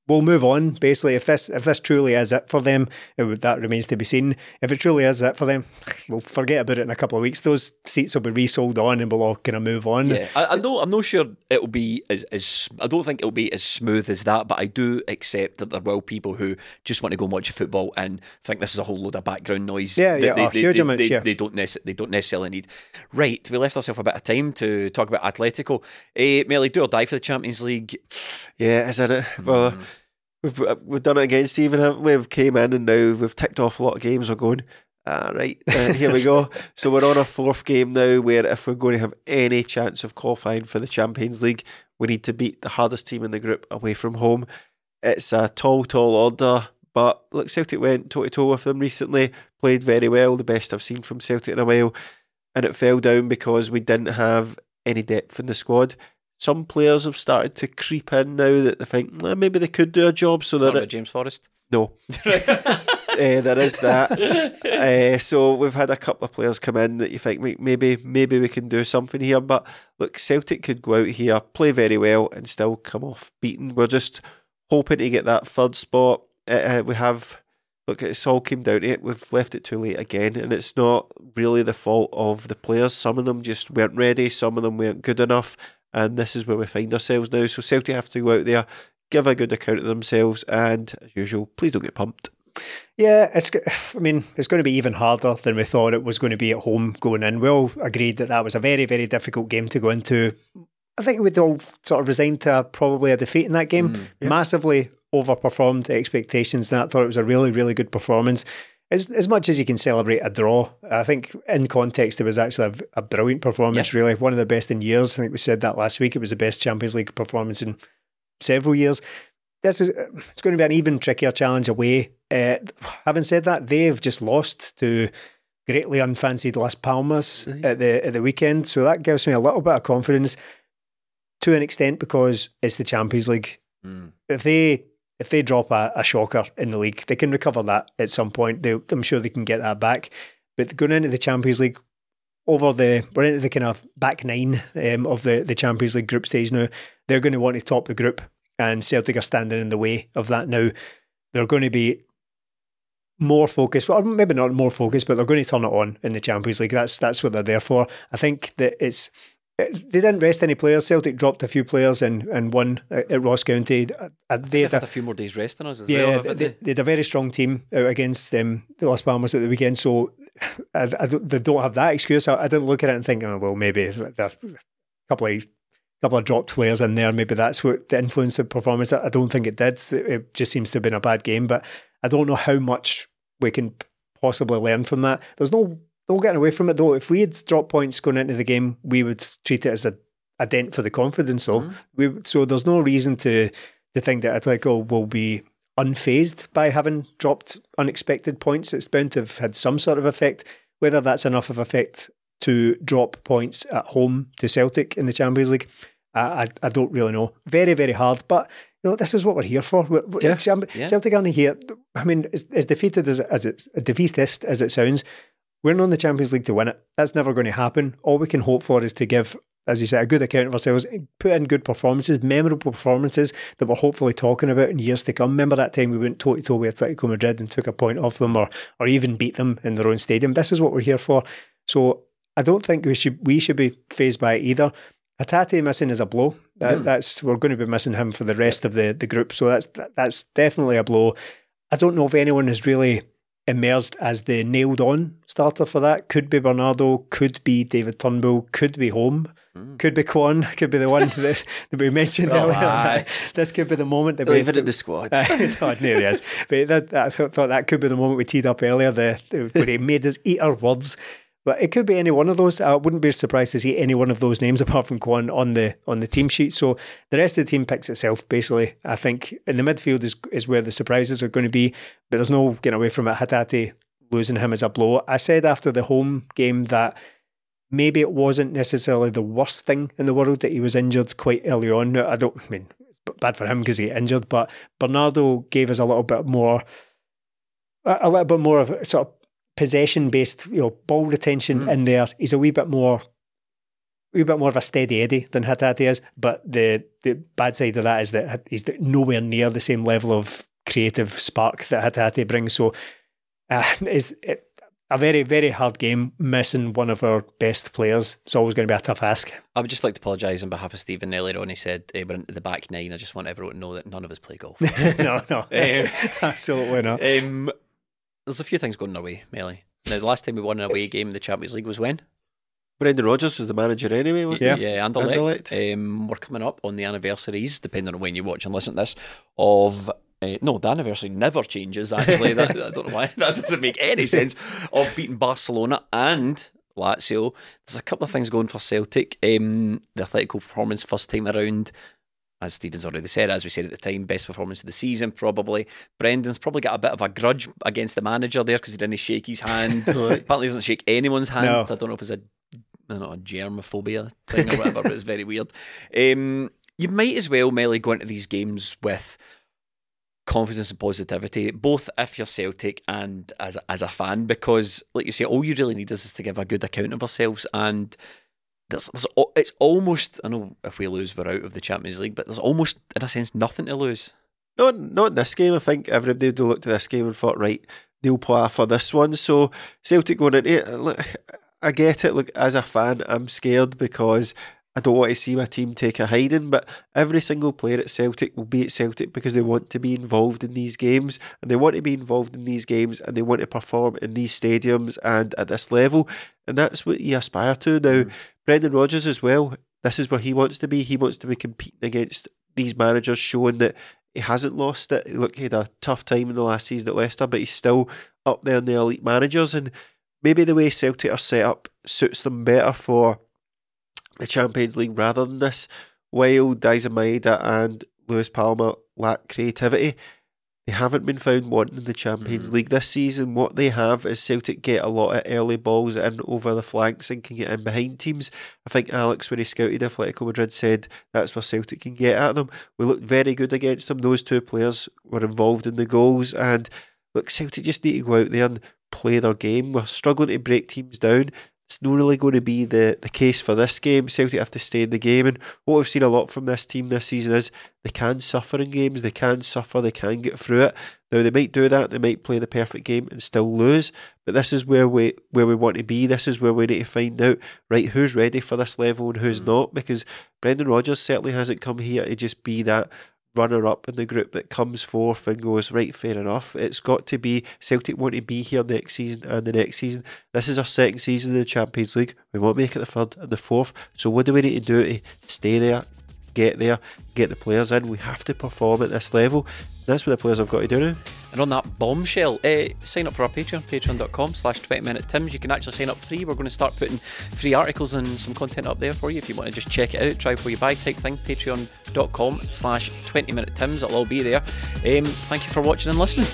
We'll move on, basically. If this if this truly is it for them, it would, that remains to be seen. If it truly is it for them, we'll forget about it in a couple of weeks. Those seats will be resold on and we'll all kind of move on. Yeah, I, I know, I'm not sure it'll be as, as... I don't think it'll be as smooth as that, but I do accept that there will people who just want to go and watch football and think this is a whole load of background noise. Yeah, they, yeah, they, oh, they, huge they, amounts, they, yeah. They don't, nec- they don't necessarily need. Right, we left ourselves a bit of time to talk about Atletico. Uh, Melly, do or die for the Champions League? Yeah, is that it? Well... Mm. We've we've done it again, Stephen, haven't we? We've came in and now we've ticked off a lot of games. We're going, ah, right, uh, here we go. So we're on our fourth game now where if we're going to have any chance of qualifying for the Champions League, we need to beat the hardest team in the group away from home. It's a tall, tall order, but look, Celtic went toe-to-toe with them recently, played very well, the best I've seen from Celtic in a while, and it fell down because we didn't have any depth in the squad. Some players have started to creep in now that they think well, maybe they could do a job. So that James Forrest. No, uh, there is that. Uh, so we've had a couple of players come in that you think maybe maybe we can do something here. But look, Celtic could go out here, play very well, and still come off beaten. We're just hoping to get that third spot. Uh, we have look, it's all came down to it. We've left it too late again, and it's not really the fault of the players. Some of them just weren't ready. Some of them weren't good enough. And this is where we find ourselves now. So Celtic have to go out there, give a good account of themselves, and as usual, please don't get pumped. Yeah, it's. I mean, it's going to be even harder than we thought it was going to be at home going in. We all agreed that that was a very, very difficult game to go into. I think we'd all sort of resigned to probably a defeat in that game. Mm, yeah. Massively overperformed expectations, and I thought it was a really, really good performance. As, as much as you can celebrate a draw, I think in context it was actually a, a brilliant performance, yeah. really. One of the best in years. I think we said that last week. It was the best Champions League performance in several years. This is it's going to be an even trickier challenge away. Uh, having said that, they've just lost to greatly unfancied Las Palmas mm-hmm. at the at the weekend, so that gives me a little bit of confidence to an extent because it's the Champions League. Mm. If they... If they drop a, a shocker in the league, they can recover that at some point. They, I'm sure they can get that back. But going into the Champions League, over the we're into the kind of back nine um, of the, the Champions League group stage now. They're going to want to top the group, and Celtic are standing in the way of that now. They're going to be more focused, or maybe not more focused, but they're going to turn it on in the Champions League. That's that's what they're there for. I think that it's. They didn't rest any players. Celtic dropped a few players and, and won at Ross County. They had a, a few more days rest than us as yeah, well. Yeah, they, they had a very strong team out against um, the Las Palmas at the weekend, so I, I, they don't have that excuse. I, I didn't look at it and think, oh, well, maybe there are a couple of, couple of dropped players in there. Maybe that's what influenced the performance. I don't think it did. It just seems to have been a bad game, but I don't know how much we can possibly learn from that. There's no... No getting away from it though. If we had dropped points going into the game, we would treat it as a, a dent for the confidence though. Mm. We, so there's no reason to to think that Atletico will be unfazed by having dropped unexpected points. It's bound to have had some sort of effect. Whether that's enough of effect to drop points at home to Celtic in the Champions League, I, I, I don't really know. Very, very hard, but you know, this is what we're here for. We're, yeah. Yeah. Celtic aren't here. I mean, as, as defeated as, as it, defeatist as it sounds, we're not in the Champions League to win it. That's never going to happen. All we can hope for is to give, as you said, a good account of ourselves, put in good performances, memorable performances that we're hopefully talking about in years to come. Remember that time we went toe-to-toe with Atletico Madrid and took a point off them or or even beat them in their own stadium. This is what we're here for. So I don't think we should we should be phased by it either. Hatate missing is a blow. That, mm. That's We're going to be missing him for the rest of the, the group. So that's that's definitely a blow. I don't know if anyone has really... emerged as the nailed-on starter for that. Could be Bernardo, could be David Turnbull, could be Holm, mm. could be Kwon, could be the one that, that we mentioned oh, earlier. Aye. This could be the moment that leave we... Leave it at the squad. Oh, no, it is. But that, I thought that could be the moment we teed up earlier, the, the, where he made us eat our words. But it could be any one of those. I wouldn't be surprised to see any one of those names apart from Kwon on the on the team sheet. So the rest of the team picks itself, basically. I think in the midfield is is where the surprises are going to be, but there's no getting away from it. Hatate losing him is a blow. I said after the home game that maybe it wasn't necessarily the worst thing in the world that he was injured quite early on. Now, I don't I mean, it's bad for him because he injured, but Bernardo gave us a little bit more, a little bit more of sort of possession-based, you know, ball retention mm. in there. He's a wee bit more, wee bit more of a steady Eddie than Hatate is. But the the bad side of that is that he's nowhere near the same level of creative spark that Hatate brings. So uh, it's it, a very, very hard game. Missing one of our best players, it's always going to be a tough ask. I would just like to apologise on behalf of Stephen. Earlier on, he said hey, we're into the back nine. I just want everyone to know that none of us play golf. no, no, um, absolutely not. Um, There's a few things going our way, Melly. Now, the last time we won an away game in the Champions League was when? Brendan Rodgers was the manager anyway, wasn't he? Yeah, yeah Anderlecht. Anderlecht. Um, we're coming up on the anniversaries, depending on when you watch and listen to this, of... Uh, no, the anniversary never changes, actually. that, I don't know why. That doesn't make any sense. Of beating Barcelona and Lazio. There's a couple of things going for Celtic. Um, the Atletico performance first time around... As Stephen's already said, as we said at the time, best performance of the season, probably. Brendan's probably got a bit of a grudge against the manager there because he didn't shake his hand. Apparently he doesn't shake anyone's hand. No. I don't know if it's a, I don't know, a germophobia thing or whatever, but it's very weird. Um, you might as well, Melly, go into these games with confidence and positivity, both if you're Celtic and as, as a fan, because, like you say, all you really need is, is to give a good account of ourselves and... There's, there's, it's almost, I know if we lose we're out of the Champions League, but there's almost in a sense nothing to lose. Not, not in this game. I think everybody would have looked at this game and thought, right, they'll play for this one. So Celtic going into it, look, I get it. Look, as a fan I'm scared because I don't want to see my team take a hiding, but every single player at Celtic will be at Celtic because they want to be involved in these games and they want to be involved in these games and they want to perform in these stadiums and at this level, and that's what you aspire to. Now mm. Brendan Rodgers as well, this is where he wants to be. He wants to be competing against these managers, showing that he hasn't lost it. Look, he had a tough time in the last season at Leicester, but he's still up there in the elite managers, and maybe the way Celtic are set up suits them better for the Champions League rather than this. While Daisa Maeda and Luis Palma lack creativity, they haven't been found wanting in the Champions mm-hmm. League this season. What they have is Celtic get a lot of early balls in over the flanks and can get in behind teams. I think Alex, when he scouted Atletico Madrid, said that's where Celtic can get at them. We looked very good against them. Those two players were involved in the goals, and look, Celtic just need to go out there and play their game. We're struggling to break teams down. It's not really going to be the, the case for this game. Celtic have to stay in the game, and what we've seen a lot from this team this season is they can suffer in games, they can suffer, they can get through it. Now they might do that, they might play the perfect game and still lose, but this is where we where we want to be. This is where we need to find out, right, who's ready for this level and who's mm. not, because Brendan Rodgers certainly hasn't come here to just be that runner-up in the group that comes forth and goes, right, fair enough. It's got to be, Celtic want to be here next season and the next season. This is our second season in the Champions League. We won't make it the third and the fourth. So what do we need to do to stay there, get there, get the players in? We have to perform at this level. That's what the players have got to do now. And on that bombshell, eh, sign up for our Patreon, patreon dot com slash twenty minute tims. You can actually sign up free. We're going to start putting free articles and some content up there for you if you want to just check it out, try before you buy type thing. patreon dot com slash twenty minute tims, it'll all be there. Um, thank you for watching and listening.